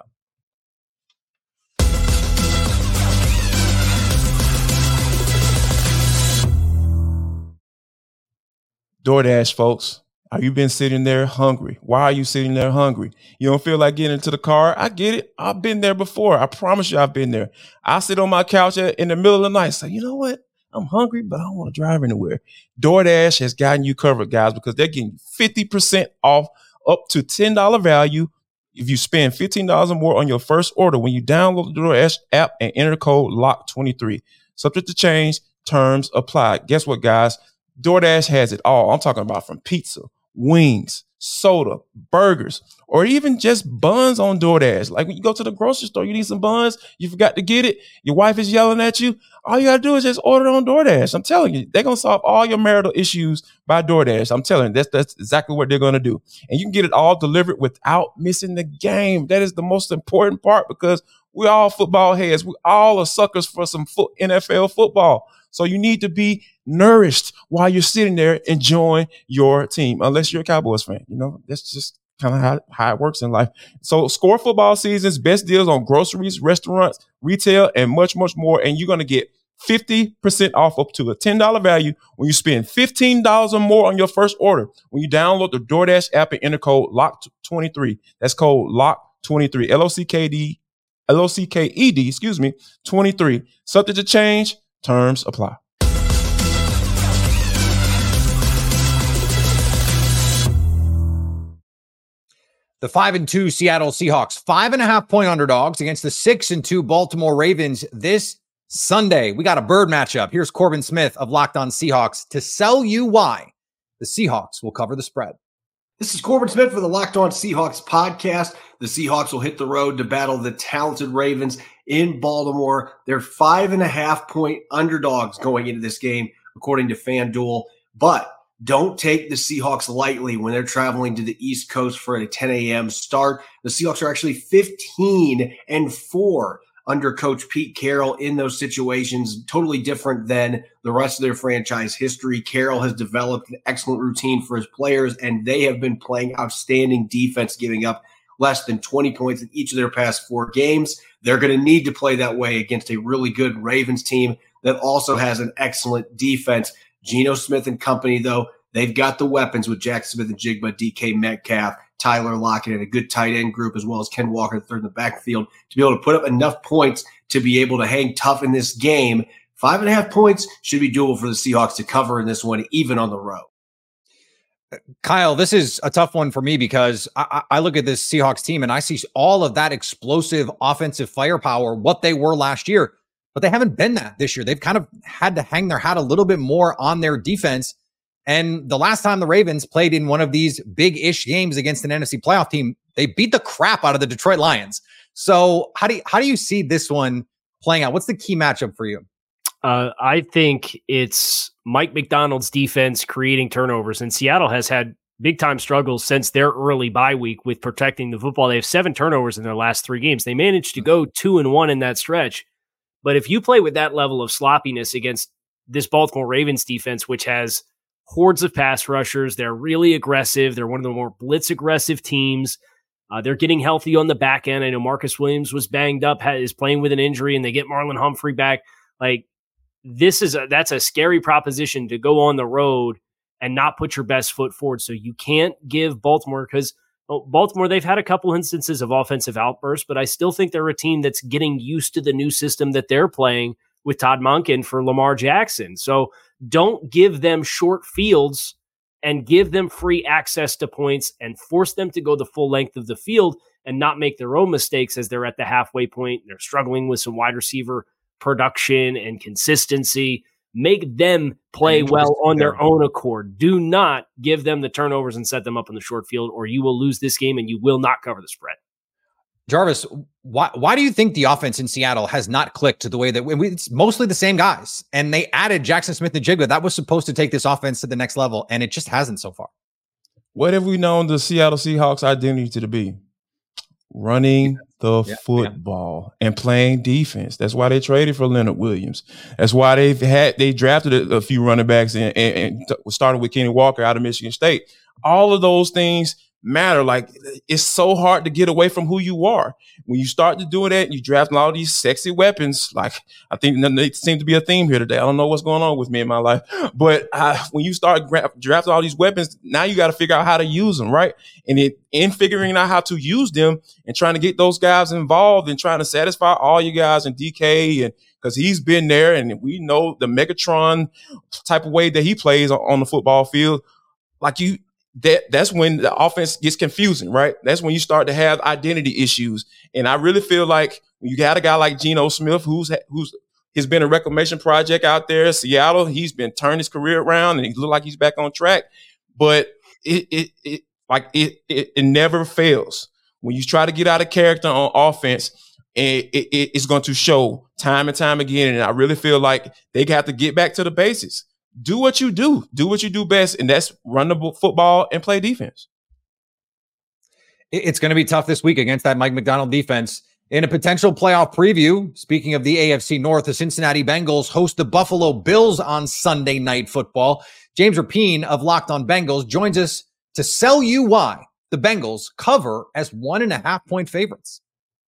DoorDash, folks. Are you been sitting there hungry? Why are you sitting there hungry? You don't feel like getting into the car? I get it. I've been there before. I promise you I've been there. I sit on my couch in the middle of the night. Say, you know what? I'm hungry, but I don't want to drive anywhere. DoorDash has gotten you covered, guys, because they're getting fifty percent off up to ten dollars value if you spend fifteen dollars or more on your first order when you download the DoorDash app and enter code L O C K twenty-three. Subject to change, terms apply. Guess what, guys? DoorDash has it all. I'm talking about from pizza, wings, soda, burgers, or even just buns on DoorDash. Like when you go to the grocery store, you need some buns, you forgot to get it, your wife is yelling at you, all you gotta do is just order on DoorDash. I'm telling you, they're gonna solve all your marital issues by DoorDash. I'm telling you, that's, that's exactly what they're gonna do. And you can get it all delivered without missing the game. That is the most important part because we're all football heads. We all are suckers for some fo- N F L football. So you need to be nourished while you're sitting there enjoying your team, unless you're a Cowboys fan. You know, that's just kind of how, how it works in life. So score football season's best deals on groceries, restaurants, retail, and much, much more. And you're going to get fifty percent off up to a ten dollars value when you spend fifteen dollars or more on your first order. When you download the DoorDash app and enter code L O C K twenty-three, that's code L O C K twenty-three, L O C K D, L O C K E D, excuse me, twenty-three. Subject to change. Terms apply. The five and two Seattle Seahawks, five and a half point underdogs against the six and two Baltimore Ravens this Sunday. We got a bird matchup. Here's Corbin Smith of Locked On Seahawks to sell you why the Seahawks will cover the spread. This is Corbin Smith for the Locked On Seahawks podcast. The Seahawks will hit the road to battle the talented Ravens in Baltimore. They're five and a half point underdogs going into this game, according to FanDuel. But don't take the Seahawks lightly when they're traveling to the East Coast for a ten a.m. start. The Seahawks are actually fifteen and four under Coach Pete Carroll in those situations, totally different than the rest of their franchise history. Carroll has developed an excellent routine for his players, and they have been playing outstanding defense, giving up less than twenty points in each of their past four games. They're going to need to play that way against a really good Ravens team that also has an excellent defense. Geno Smith and company, though, they've got the weapons with Jackson Smith and Jigba, D K Metcalf, Tyler Lockett, and a good tight end group, as well as Ken Walker, the third in the backfield, to be able to put up enough points to be able to hang tough in this game. Five and a half points should be doable for the Seahawks to cover in this one, even on the road. Kyle, this is a tough one for me because I, I look at this Seahawks team and I see all of that explosive offensive firepower, what they were last year, but they haven't been that this year. They've kind of had to hang their hat a little bit more on their defense. And the last time the Ravens played in one of these big-ish games against an N F C playoff team, they beat the crap out of the Detroit Lions. So how do you, how do you see this one playing out? What's the key matchup for you? Uh, I think it's Mike McDonald's defense creating turnovers, and Seattle has had big-time struggles since their early bye week with protecting the football. They have seven turnovers in their last three games. They managed to go two and one in that stretch, but if you play with that level of sloppiness against this Baltimore Ravens defense, which has hordes of pass rushers, they're really aggressive, they're one of the more blitz-aggressive teams, Uh, they're getting healthy on the back end. I know Marcus Williams was banged up, ha- is playing with an injury, and they get Marlon Humphrey back. Like, this is a, that's a scary proposition to go on the road and not put your best foot forward. So you can't give Baltimore, because well, Baltimore, they've had a couple instances of offensive outbursts, but I still think they're a team that's getting used to the new system that they're playing with Todd Monken for Lamar Jackson. So don't give them short fields and give them free access to points and force them to go the full length of the field and not make their own mistakes as they're at the halfway point. They're struggling with some wide receiver production and consistency. Make them play well on their own accord. Do not give them the turnovers and set them up in the short field, or you will lose this game and you will not cover the spread. Jarvis, why why do you think the offense in Seattle has not clicked the way that we, it's mostly the same guys, and they added Jackson Smith-Njigba that was supposed to take this offense to the next level, and it just hasn't so far? What have we known the Seattle Seahawks identity to be? Running the yeah, football yeah. and playing defense. That's why they traded for Leonard Williams. That's why they've had they drafted a, a few running backs and, and, and t- started with Kenny Walker out of Michigan State. All of those things matter. Like, it's so hard to get away from who you are when you start to do that. You draft all these sexy weapons. Like, I think they seem to be a theme here today. I don't know what's going on with me in my life, but I, when you start gra- drafting all these weapons, now you got to figure out how to use them, right? And it, in figuring out how to use them and trying to get those guys involved and trying to satisfy all you guys and D K, and because he's been there and we know the Megatron type of way that he plays on, on the football field, like you. That that's when the offense gets confusing, right? That's when you start to have identity issues. And I really feel like when you got a guy like Geno Smith, who's who's has been a reclamation project out there, Seattle, he's been turning his career around and he looked like he's back on track. But it it, it like it, it it never fails. When you try to get out of character on offense, it, it, it it's going to show time and time again. And I really feel like they have to get back to the basics. Do what you do. Do what you do best, and that's run the football and play defense. It's going to be tough this week against that Mike McDonald defense. In a potential playoff preview, speaking of the A F C North, the Cincinnati Bengals host the Buffalo Bills on Sunday Night Football. James Rapine of Locked on Bengals joins us to sell you why the Bengals cover as one and a half point favorites.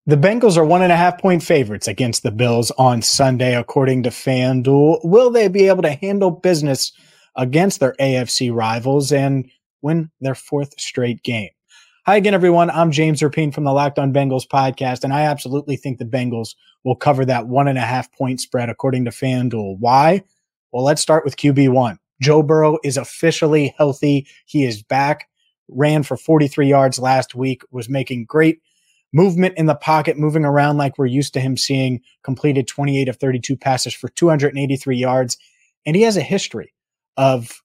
The Bengals are one and a half point favorites against the Bills on Sunday, according to FanDuel. Will they be able to handle business against their A F C rivals and win their fourth straight game? Hi again, everyone. I'm James Rapine from the Locked on Bengals podcast, and I absolutely think the Bengals will cover that one and a half point spread, according to FanDuel. Why? Well, let's start with Q B one. Joe Burrow is officially healthy. He is back, ran for forty-three yards last week, was making great movement in the pocket, moving around like we're used to him seeing, completed twenty-eight of thirty-two passes for two hundred eighty-three yards. And he has a history of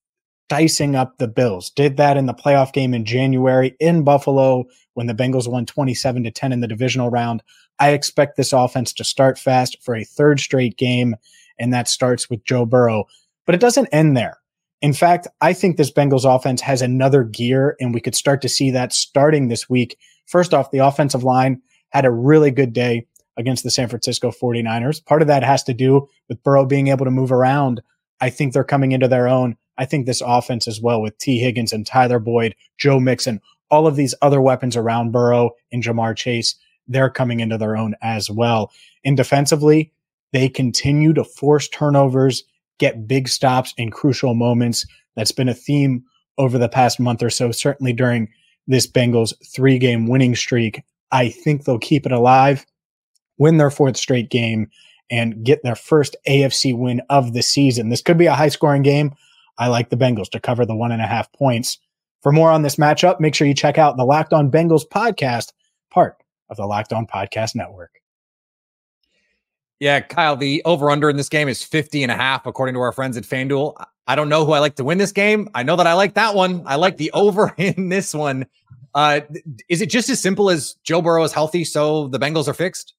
dicing up the Bills. Did that in the playoff game in January in Buffalo when the Bengals won twenty-seven to ten in the divisional round. I expect this offense to start fast for a third straight game, and that starts with Joe Burrow. But it doesn't end there. In fact, I think this Bengals offense has another gear, and we could start to see that starting this week. First off, the offensive line had a really good day against the San Francisco forty-niners. Part of that has to do with Burrow being able to move around. I think they're coming into their own. I think this offense as well with T. Higgins and Tyler Boyd, Joe Mixon, all of these other weapons around Burrow and Jamar Chase, they're coming into their own as well. And defensively, they continue to force turnovers, get big stops in crucial moments. That's been a theme over the past month or so, certainly during this Bengals three-game winning streak. I think they'll keep it alive, win their fourth straight game, and get their first A F C win of the season. This could be a high-scoring game. I like the Bengals to cover the one and a half points. For more on this matchup, make sure you check out the Locked On Bengals podcast, part of the Locked On Podcast Network. Yeah, Kyle, the over-under in this game is fifty and a half, according to our friends at FanDuel. I don't know who I like to win this game. I know that I like that one. I like the over in this one. Uh, is it just as simple as Joe Burrow is healthy, so the Bengals are fixed?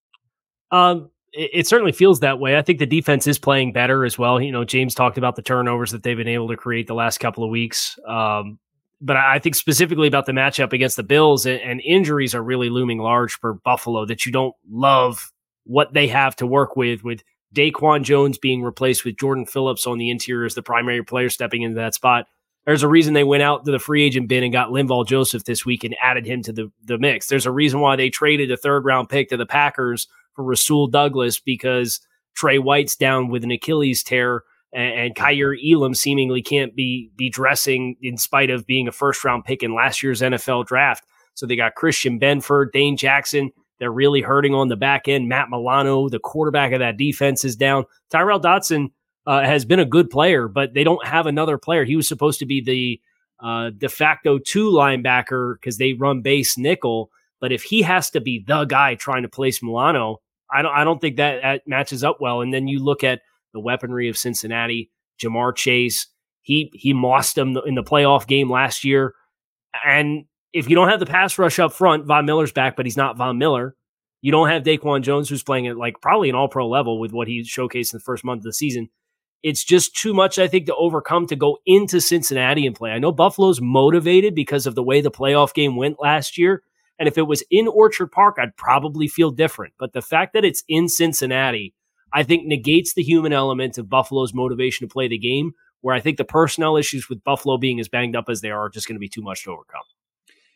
Um, it, it certainly feels that way. I think the defense is playing better as well. You know, James talked about the turnovers that they've been able to create the last couple of weeks. Um, but I think specifically about the matchup against the Bills, and, and injuries are really looming large for Buffalo, that you don't love what they have to work with, with Daquan Jones being replaced with Jordan Phillips on the interior as the primary player stepping into that spot. There's a reason they went out to the free agent bin and got Linval Joseph this week and added him to the, the mix. There's a reason why they traded a third round pick to the Packers for Rasul Douglas, because Trey White's down with an Achilles tear, and, and Khayr Elam seemingly can't be, be dressing in spite of being a first round pick in last year's N F L draft. So they got Christian Benford, Dane Jackson. They're really hurting on the back end. Matt Milano, the quarterback of that defense, is down. Tyrell Dotson uh, has been a good player, but they don't have another player. He was supposed to be the uh, de facto two linebacker because they run base nickel. But if he has to be the guy trying to place Milano, I don't, I don't think that, that matches up well. And then you look at the weaponry of Cincinnati. Jamar Chase, he he mossed them in the playoff game last year. And if you don't have the pass rush up front, Von Miller's back, but he's not Von Miller. You don't have Daquan Jones, who's playing at like probably an all-pro level with what he showcased in the first month of the season. It's just too much, I think, to overcome to go into Cincinnati and play. I know Buffalo's motivated because of the way the playoff game went last year. And if it was in Orchard Park, I'd probably feel different. But the fact that it's in Cincinnati, I think, negates the human element of Buffalo's motivation to play the game, where I think the personnel issues with Buffalo being as banged up as they are are just going to be too much to overcome.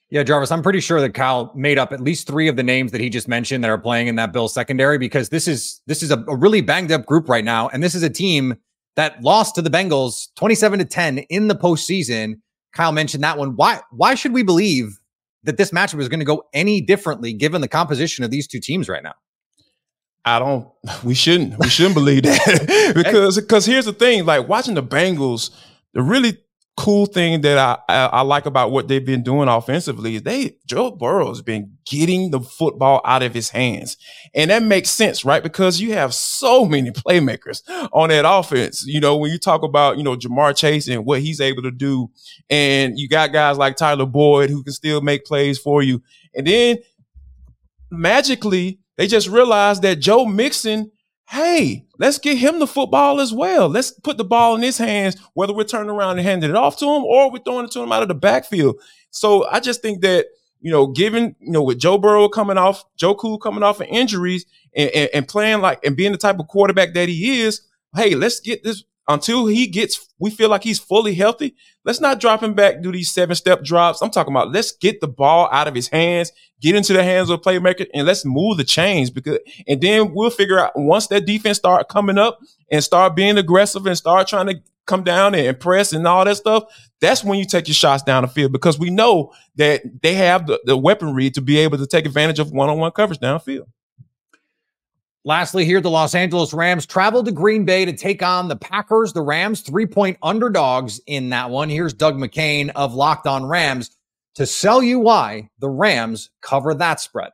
Yeah, Jarvis, I'm pretty sure that Kyle made up at least three of the names that he just mentioned that are playing in that Bills secondary, because this is this is a, a really banged up group right now. And this is a team that lost to the Bengals twenty-seven to ten in the postseason. Kyle mentioned that one. Why, why should we believe that this matchup is going to go any differently given the composition of these two teams right now? I don't, we shouldn't, we shouldn't believe that because, because here's the thing, like watching the Bengals, the really cool thing that I, I, I like about what they've been doing offensively is they Joe Burrow's been getting the football out of his hands. And that makes sense, right? Because you have so many playmakers on that offense. You know, when you talk about, you know, Jamar Chase and what he's able to do, and you got guys like Tyler Boyd who can still make plays for you. And then magically, they just realized that Joe Mixon, hey, let's get him the football as well. Let's put the ball in his hands, whether we're turning around and handing it off to him or we're throwing it to him out of the backfield. So I just think that, you know, given, you know, with Joe Burrow coming off, Joe Cool coming off of injuries and, and, and playing like and being the type of quarterback that he is, hey, let's get this until he gets, we feel like he's fully healthy. Let's not drop him back, do these seven step drops. I'm talking about let's get the ball out of his hands, get into the hands of the playmaker, and let's move the chains. Because, and then we'll figure out once that defense start coming up and start being aggressive and start trying to come down and press and all that stuff, that's when you take your shots down the field, because we know that they have the, the weaponry to be able to take advantage of one-on-one coverage downfield. Lastly here, the Los Angeles Rams traveled to Green Bay to take on the Packers. The Rams, three-point underdogs in that one. Here's Doug McCain of Locked On Rams to sell you why the Rams cover that spread.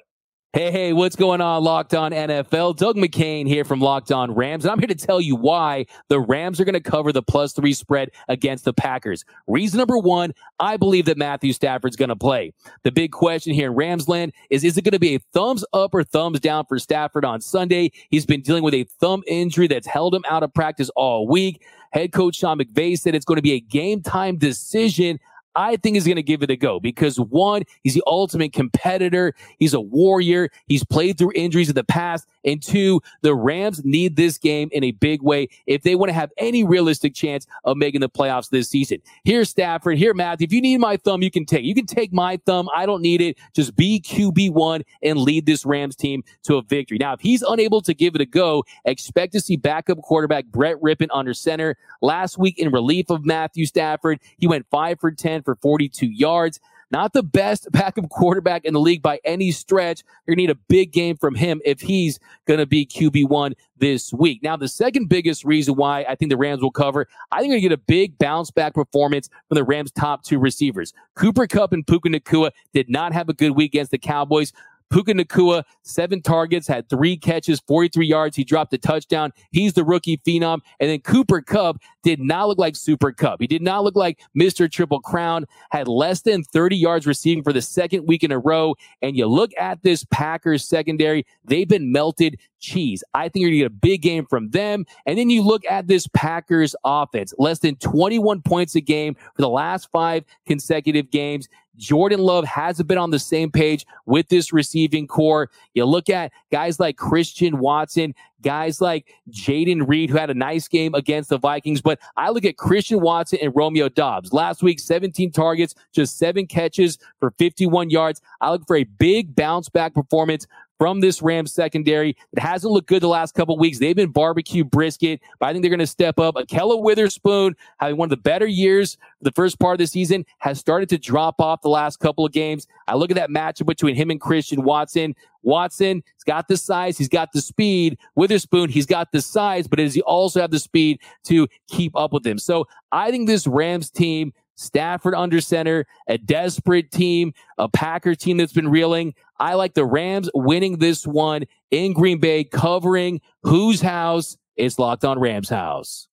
Hey, hey, what's going on, Locked On N F L? Doug McCain here from Locked On Rams, and I'm here to tell you why the Rams are going to cover the plus three spread against the Packers. Reason number one, I believe that Matthew Stafford's going to play. The big question here in Ramsland is, is it going to be a thumbs up or thumbs down for Stafford on Sunday? He's been dealing with a thumb injury that's held him out of practice all week. Head coach Sean McVay said it's going to be a game-time decision. I think he's going to give it a go because, one, he's the ultimate competitor. He's a warrior. He's played through injuries in the past. And two, the Rams need this game in a big way if they want to have any realistic chance of making the playoffs this season. Here, Stafford. Here, Matthew. If you need my thumb, you can take it. You can take my thumb. I don't need it. Just be Q B one and lead this Rams team to a victory. Now, if he's unable to give it a go, expect to see backup quarterback Brett Rippon under center. Last week, in relief of Matthew Stafford, he went five for ten for forty-two yards. Not the best backup quarterback in the league by any stretch. You're going to need a big game from him if he's going to be Q B one this week. Now, the second biggest reason why I think the Rams will cover, I think you're going to get a big bounce-back performance from the Rams' top two receivers. Cooper Kupp and Puka Nacua did not have a good week against the Cowboys. Puka Nacua, seven targets, had three catches, forty-three yards. He dropped a touchdown. He's the rookie phenom. And then Cooper Kupp did not look like Super Kupp. He did not look like Mister Triple Crown, had less than thirty yards receiving for the second week in a row. And you look at this Packers secondary, they've been melted cheese. I think you're going to get a big game from them. And then you look at this Packers offense, less than twenty-one points a game for the last five consecutive games. Jordan Love hasn't been on the same page with this receiving core. You look at guys like Christian Watson, guys like Jaden Reed, who had a nice game against the Vikings. But I look at Christian Watson and Romeo Doubs. Last week, seventeen targets, just seven catches for fifty-one yards. I look for a big bounce-back performance from this Rams secondary. It hasn't looked good the last couple of weeks. They've been barbecue brisket, but I think they're going to step up. Akella Witherspoon, having one of the better years for the first part of the season, has started to drop off the last couple of games. I look at that matchup between him and Christian Watson. Watson, he's got the size, he's got the speed. Witherspoon, he's got the size, but does he also have the speed to keep up with him? So I think this Rams team, Stafford under center, a desperate team, a Packer team that's been reeling. I like the Rams winning this one in Green Bay, covering whose house is Locked On Rams House.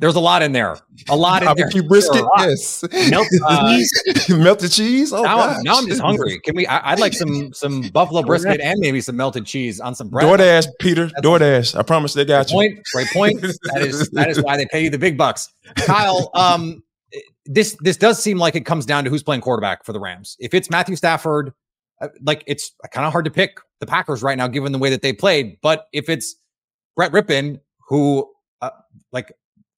There's a lot in there. A lot in there. You brisket, there yes. Melted uh, cheese. Melted cheese. Oh, now, now I'm just hungry. Can we? I, I'd like some some buffalo brisket and maybe some melted cheese on some bread. DoorDash, Peter. That's DoorDash. I promise they got you. Point, great point. That is that is why they pay you the big bucks, Kyle. Um, this this does seem like it comes down to who's playing quarterback for the Rams. If it's Matthew Stafford, like it's kind of hard to pick the Packers right now given the way that they played. But if it's Brett Rippon, who uh, like.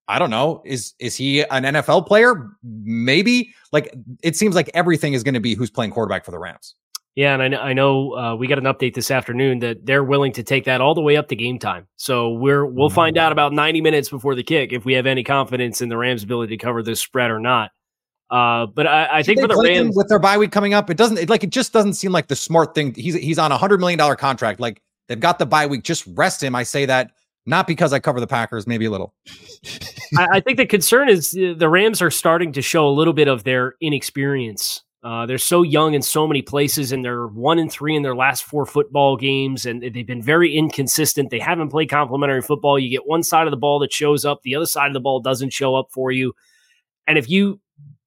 I don't know. Is is he an N F L player? Maybe. Like, it seems like everything is going to be who's playing quarterback for the Rams. Yeah, and I know, I know uh, we got an update this afternoon that they're willing to take that all the way up to game time. So we're we'll mm-hmm. find out about ninety minutes before the kick if we have any confidence in the Rams' ability to cover this spread or not. Uh, but I, I think for the Rams, with their bye week coming up, it doesn't it, like it just doesn't seem like the smart thing. He's he's on a hundred million dollar contract. Like they've got the bye week. Just rest him. I say that. Not because I cover the Packers, maybe a little. I, I think the concern is the Rams are starting to show a little bit of their inexperience. Uh, they're so young in so many places, and they're one and three in their last four football games, and they've been very inconsistent. They haven't played complementary football. You get one side of the ball that shows up, the other side of the ball doesn't show up for you. And if you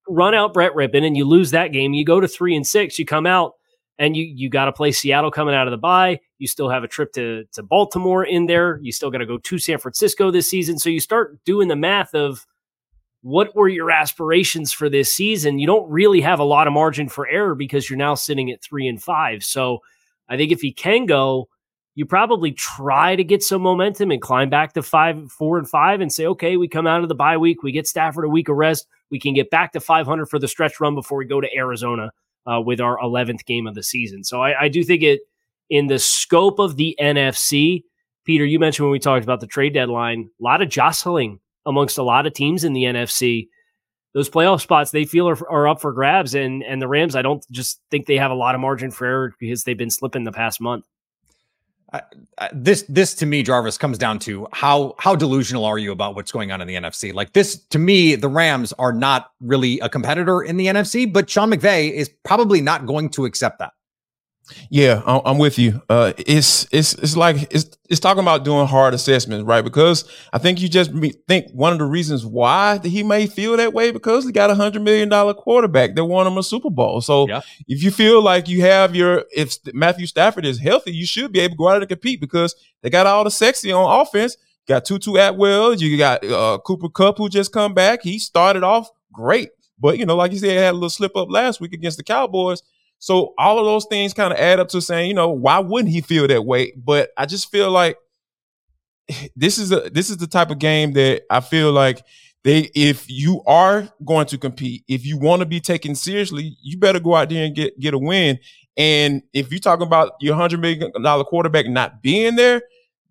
run out Brett Rippon and you lose that game, you go to three and six, you come out, and you you got to play Seattle coming out of the bye. You still have a trip to, to Baltimore in there. You still got to go to San Francisco this season. So you start doing the math of what were your aspirations for this season. You don't really have a lot of margin for error because you're now sitting at three and five. So I think if he can go, you probably try to get some momentum and climb back to five, four and five and say, okay, we come out of the bye week. We get Stafford a week of rest. We can get back to five hundred for the stretch run before we go to Arizona. Uh, with our eleventh game of the season. So I, I do think it, in the scope of the N F C, Peter, you mentioned when we talked about the trade deadline, a lot of jostling amongst a lot of teams in the N F C. Those playoff spots, they feel are, are up for grabs, and and the Rams, I don't just think they have a lot of margin for error because they've been slipping the past month. Uh, uh, this, this to me, Jarvis, comes down to how how delusional are you about what's going on in the N F C? Like this, to me, the Rams are not really a competitor in the N F C, but Sean McVay is probably not going to accept that. Yeah, I'm, I'm with you. Uh, it's it's it's like it's it's talking about doing hard assessments, right? Because I think you just think one of the reasons why he may feel that way because he got a hundred million dollar quarterback that won him a Super Bowl. So yeah. If you feel like you have your if Matthew Stafford is healthy, you should be able to go out and compete because they got all the sexy on offense. You got Tutu Atwell, you got uh, Cooper Kupp who just come back. He started off great, but you know, like you said, had a little slip up last week against the Cowboys. So all of those things kind of add up to saying, you know, why wouldn't he feel that way? But I just feel like this is a this is the type of game that I feel like they if you are going to compete, if you want to be taken seriously, you better go out there and get get a win. And if you're talking about your one hundred million dollars quarterback not being there,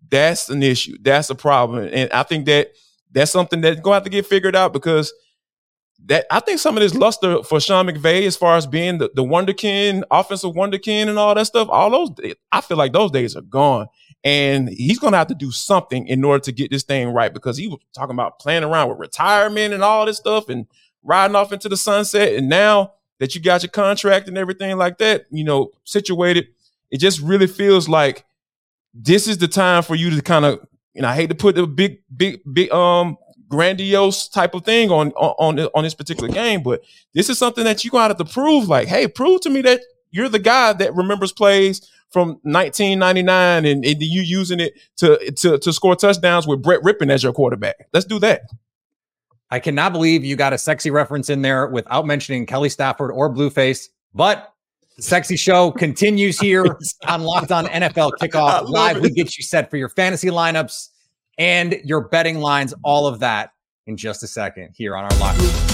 that's an issue. That's a problem. And I think that that's something that's going to have to get figured out because That I think some of this luster for Sean McVay, as far as being the, the wonderkin, offensive wonderkin, and all that stuff, all those I feel like those days are gone, and he's gonna have to do something in order to get this thing right because he was talking about playing around with retirement and all this stuff and riding off into the sunset. And now that you got your contract and everything like that, you know, situated, it just really feels like this is the time for you to kind of, and I hate to put the big, big, big, um. grandiose type of thing on on on this particular game, but this is something that you're gonna have to prove. Like, hey, prove to me that you're the guy that remembers plays from nineteen ninety-nine and, and you using it to to to score touchdowns with Brett Rippon as your quarterback. Let's do that. I cannot believe you got a sexy reference in there without mentioning Kelly Stafford or Blueface, but the sexy show continues here on Locked On N F L Kickoff Live. We get you set for your fantasy lineups and your betting lines, all of that in just a second here on our Locked On.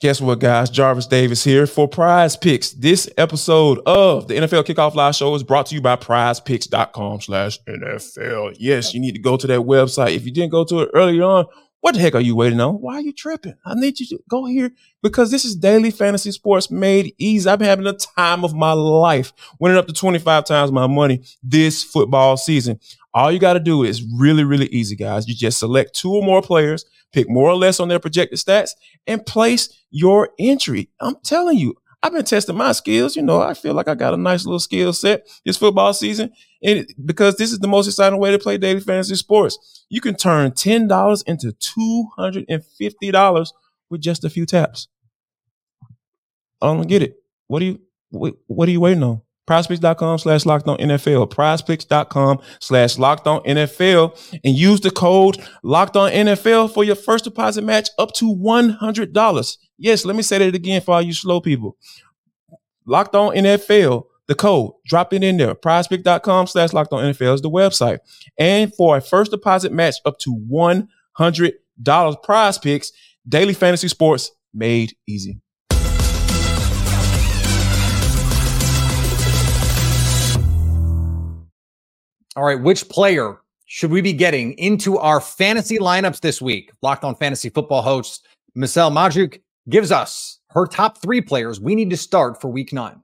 Guess what, guys? Jarvis Davis here for Prize Picks. This episode of the N F L Kickoff Live Show is brought to you by prize picks dot com slash N F L. Yes, you need to go to that website. If you didn't go to it earlier on, what the heck are you waiting on? Why are you tripping? I need you to go here because this is daily fantasy sports made easy. I've been having the time of my life, winning up to twenty-five times my money this football season. All you got to do is really, really easy, guys. You just select two or more players, pick more or less on their projected stats, and place your entry. I'm telling you, I've been testing my skills. You know, I feel like I got a nice little skill set this football season, and because this is the most exciting way to play daily fantasy sports. You can turn ten dollars into two hundred fifty dollars with just a few taps. I don't get it. What do you, what are you waiting on? PrizePicks.com slash locked on NFL. PrizePicks.com slash locked on NFL. And use the code locked on N F L for your first deposit match up to one hundred dollars. Yes, let me say that again for all you slow people. Locked on N F L, the code, drop it in there. PrizePicks.com slash locked on NFL is the website. And for a first deposit match up to one hundred dollars, PrizePicks, daily fantasy sports made easy. All right, which player should we be getting into our fantasy lineups this week? Locked On Fantasy Football host Misel Majuk gives us her top three players we need to start for week nine.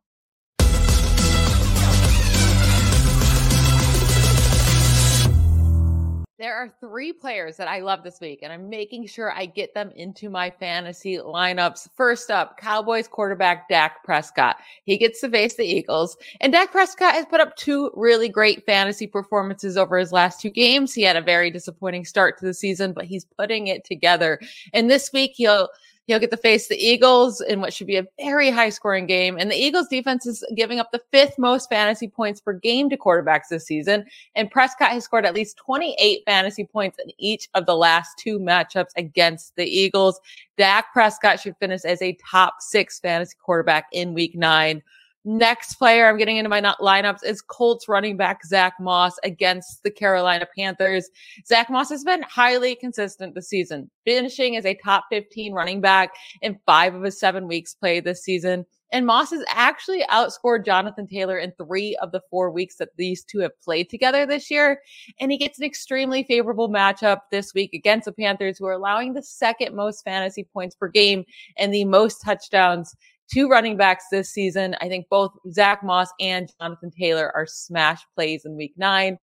There are three players that I love this week, and I'm making sure I get them into my fantasy lineups. First up, Cowboys quarterback Dak Prescott. He gets to face the Eagles, and Dak Prescott has put up two really great fantasy performances over his last two games. He had a very disappointing start to the season, but he's putting it together. And this week, he'll He'll get to face the Eagles in what should be a very high-scoring game. And the Eagles' defense is giving up the fifth most fantasy points per game to quarterbacks this season. And Prescott has scored at least twenty-eight fantasy points in each of the last two matchups against the Eagles. Dak Prescott should finish as a top six fantasy quarterback in week nine. Next player I'm getting into my lineups is Colts running back Zach Moss against the Carolina Panthers. Zach Moss has been highly consistent this season, finishing as a top fifteen running back in five of his seven weeks played this season. And Moss has actually outscored Jonathan Taylor in three of the four weeks that these two have played together this year. And he gets an extremely favorable matchup this week against the Panthers, who are allowing the second most fantasy points per game and the most touchdowns Two running backs this season. I think both Zach Moss and Jonathan Taylor are smash plays in week nine.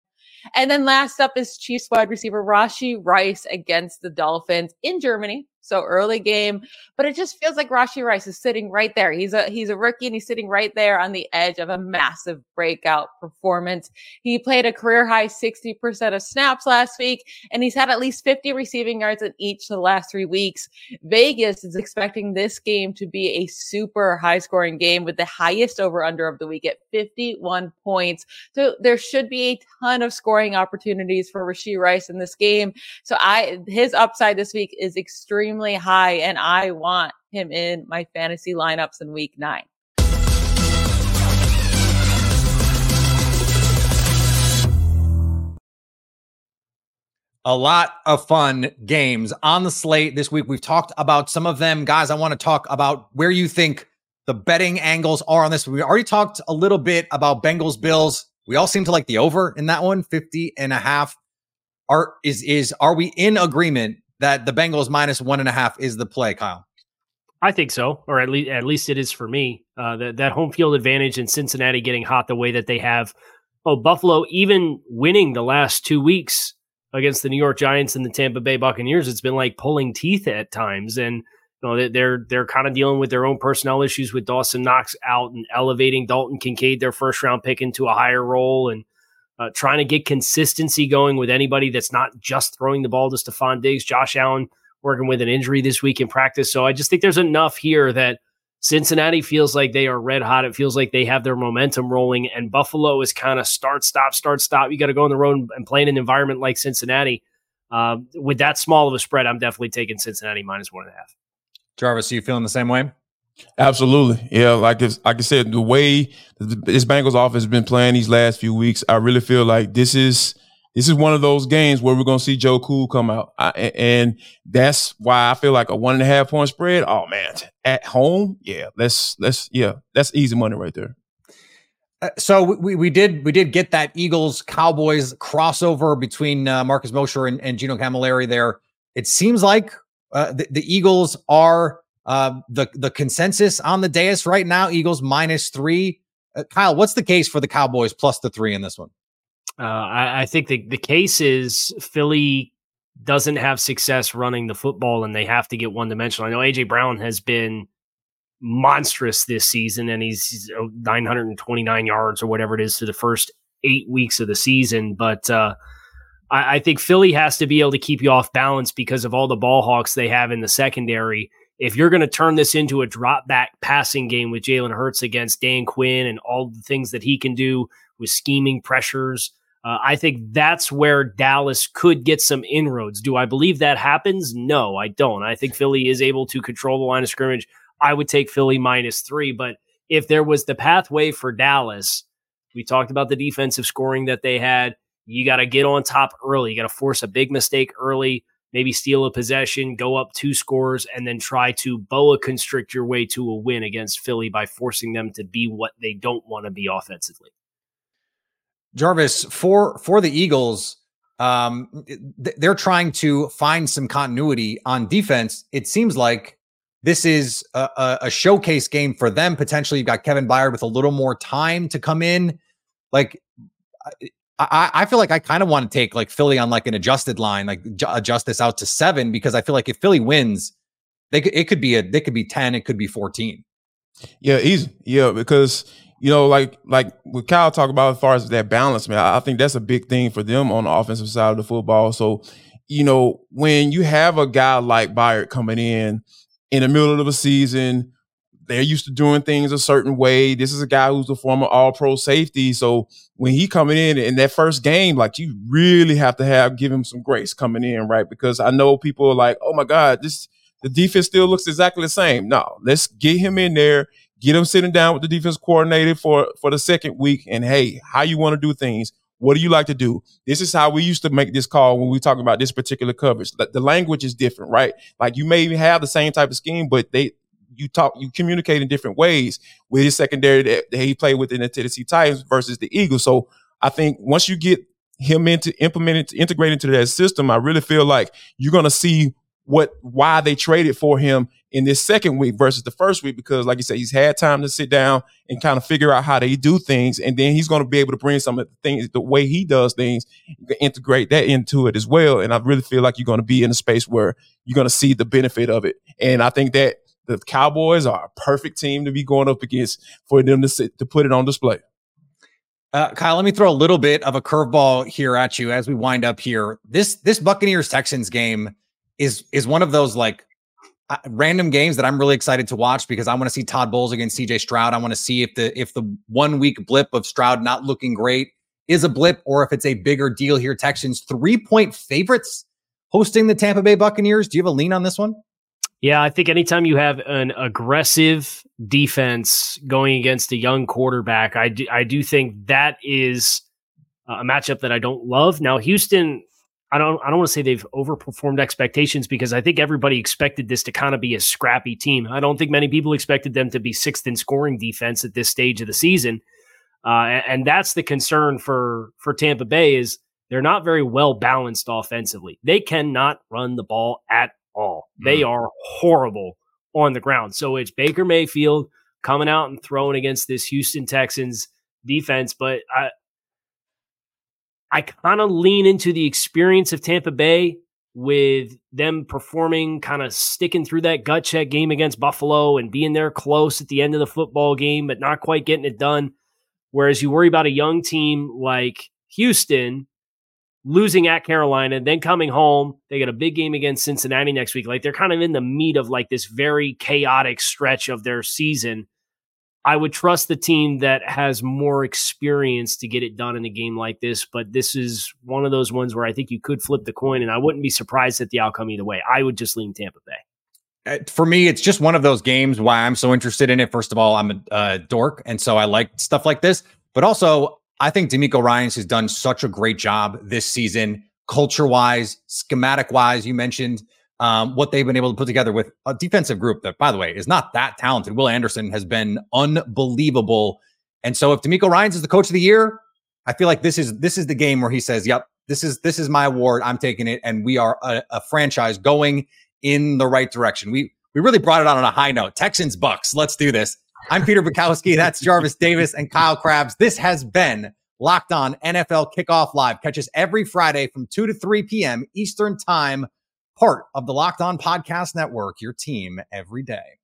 And then last up is Chiefs wide receiver Rashi Rice against the Dolphins in Germany. So early game, but it just feels like Rashi Rice is sitting right there. He's a he's a rookie, and he's sitting right there on the edge of a massive breakout performance. He played a career-high sixty percent of snaps last week, and he's had at least fifty receiving yards in each of the last three weeks. Vegas is expecting this game to be a super high-scoring game with the highest over-under of the week at fifty-one points. So there should be a ton of scoring opportunities for Rashi Rice in this game. So I his upside this week is extremely high, and I want him in my fantasy lineups in week nine. A lot of fun games on the slate this week. We've talked about some of them. Guys, I want to talk about where you think the betting angles are on this. We already talked a little bit about Bengals Bills. We all seem to like the over in that one, fifty and a half. Are, is, is, are we in agreement that the Bengals minus one and a half is the play, Kyle? I think so, or at least at least it is for me. Uh, that that home field advantage in Cincinnati getting hot the way that they have. Oh, Buffalo even winning the last two weeks against the New York Giants and the Tampa Bay Buccaneers, it's been like pulling teeth at times, and you know they're they're kind of dealing with their own personnel issues with Dawson Knox out and elevating Dalton Kincaid, their first round pick, into a higher role, and Uh, trying to get consistency going with anybody that's not just throwing the ball to Stephon Diggs. Josh Allen working with an injury this week in practice. So I just think there's enough here that Cincinnati feels like they are red hot. It feels like they have their momentum rolling, and Buffalo is kind of start, stop, start, stop. You got to go on the road and play in an environment like Cincinnati. Uh, with that small of a spread, I'm definitely taking Cincinnati minus one and a half. Jarvis, are you feeling the same way? Absolutely. Yeah, like, if, like I said, the way this Bengals offense has been playing these last few weeks, I really feel like this is this is one of those games where we're going to see Joe Cool come out. I, and that's why I feel like a one and a half point spread. Oh, man. At home. Yeah, let's let's. Yeah, that's easy money right there. Uh, so we we did we did get that Eagles Cowboys crossover between uh, Marcus Mosher and, and Gino Camilleri there. It seems like uh, the, the Eagles are uh, the the consensus on the dais right now. Eagles minus three. Uh, Kyle, what's the case for the Cowboys plus the three in this one? Uh, I, I think the the case is Philly doesn't have success running the football, and they have to get one dimensional. I know A J. Brown has been monstrous this season, and he's nine hundred twenty-nine yards or whatever it is to the first eight weeks of the season. But uh, I, I think Philly has to be able to keep you off balance because of all the ball hawks they have in the secondary. If you're going to turn this into a drop back passing game with Jalen Hurts against Dan Quinn and all the things that he can do with scheming pressures, uh, I think that's where Dallas could get some inroads. Do I believe that happens? No, I don't. I think Philly is able to control the line of scrimmage. I would take Philly minus three, but if there was the pathway for Dallas, we talked about the defensive scoring that they had. You got to get on top early. You got to force a big mistake early, maybe steal a possession, go up two scores, and then try to boa constrict your way to a win against Philly by forcing them to be what they don't want to be offensively. Jarvis, for, for the Eagles, um, th- they're trying to find some continuity on defense. It seems like this is a, a showcase game for them. Potentially, you've got Kevin Byard with a little more time to come in. Like, I, I feel like I kind of want to take like Philly on like an adjusted line, like adjust this out to seven, because I feel like if Philly wins, they could, it could be a they could be ten, it could be fourteen. Yeah, easy. Yeah, because you know, like like what Kyle talked about as far as that balance, man, I think that's a big thing for them on the offensive side of the football. So, you know, when you have a guy like Byard coming in in the middle of a season, they're used to doing things a certain way. This is a guy who's a former all-pro safety. So when he coming in in that first game, like, you really have to have, give him some grace coming in, right? Because I know people are like, oh my God, this, the defense still looks exactly the same. No, let's get him in there, get him sitting down with the defense coordinator for, for the second week. And hey, how you want to do things? What do you like to do? This is how we used to make this call when we talk about this particular coverage. The, the language is different, right? Like, you may have the same type of scheme, but they you talk, you communicate in different ways with his secondary that, that he played with in the Tennessee Titans versus the Eagles. So I think once you get him into implemented, integrated into that system, I really feel like you're going to see what why they traded for him in this second week versus the first week, because like you said, he's had time to sit down and kind of figure out how they do things. And then he's going to be able to bring some of the things, the way he does things, integrate that into it as well. And I really feel like you're going to be in a space where you're going to see the benefit of it. And I think that the Cowboys are a perfect team to be going up against for them to sit, to put it on display. Uh, Kyle, let me throw a little bit of a curveball here at you as we wind up here. This, this Buccaneers Texans game is, is one of those like uh, random games that I'm really excited to watch, because I want to see Todd Bowles against C J Stroud. I want to see if the, if the one week blip of Stroud not looking great is a blip, or if it's a bigger deal here. Texans three point favorites hosting the Tampa Bay Buccaneers. Do you have a lean on this one? Yeah, I think anytime you have an aggressive defense going against a young quarterback, I do, I do think that is a matchup that I don't love. Now, Houston, I don't I don't want to say they've overperformed expectations, because I think everybody expected this to kind of be a scrappy team. I don't think many people expected them to be sixth in scoring defense at this stage of the season. Uh, and, and that's the concern for, for Tampa Bay, is they're not very well balanced offensively. They cannot run the ball at all. They are horrible on the ground. So it's Baker Mayfield coming out and throwing against this Houston Texans defense. But I I kind of lean into the experience of Tampa Bay with them performing, kind of sticking through that gut check game against Buffalo and being there close at the end of the football game, but not quite getting it done. Whereas you worry about a young team like Houston losing at Carolina, then coming home. They got a big game against Cincinnati next week. Like, they're kind of in the meat of like this very chaotic stretch of their season. I would trust the team that has more experience to get it done in a game like this, but this is one of those ones where I think you could flip the coin, and I wouldn't be surprised at the outcome either way. I would just lean Tampa Bay. For me, it's just one of those games why I'm so interested in it. First of all, I'm a uh, dork, and so I like stuff like this. But also, I think DeMeco Ryans has done such a great job this season, culture-wise, schematic-wise. You mentioned um, what they've been able to put together with a defensive group that, by the way, is not that talented. Will Anderson has been unbelievable. And so if DeMeco Ryans is the coach of the year, I feel like this is this is the game where he says, yep, this is this is my award. I'm taking it, and we are a, a franchise going in the right direction. We we really brought it out on a high note. Texans, Bucks, let's do this. I'm Peter Bukowski. That's Jarvis Davis and Kyle Crabbs. This has been Locked On N F L Kickoff Live. Catch us every Friday from two to three p.m. Eastern Time, part of the Locked On Podcast Network, your team every day.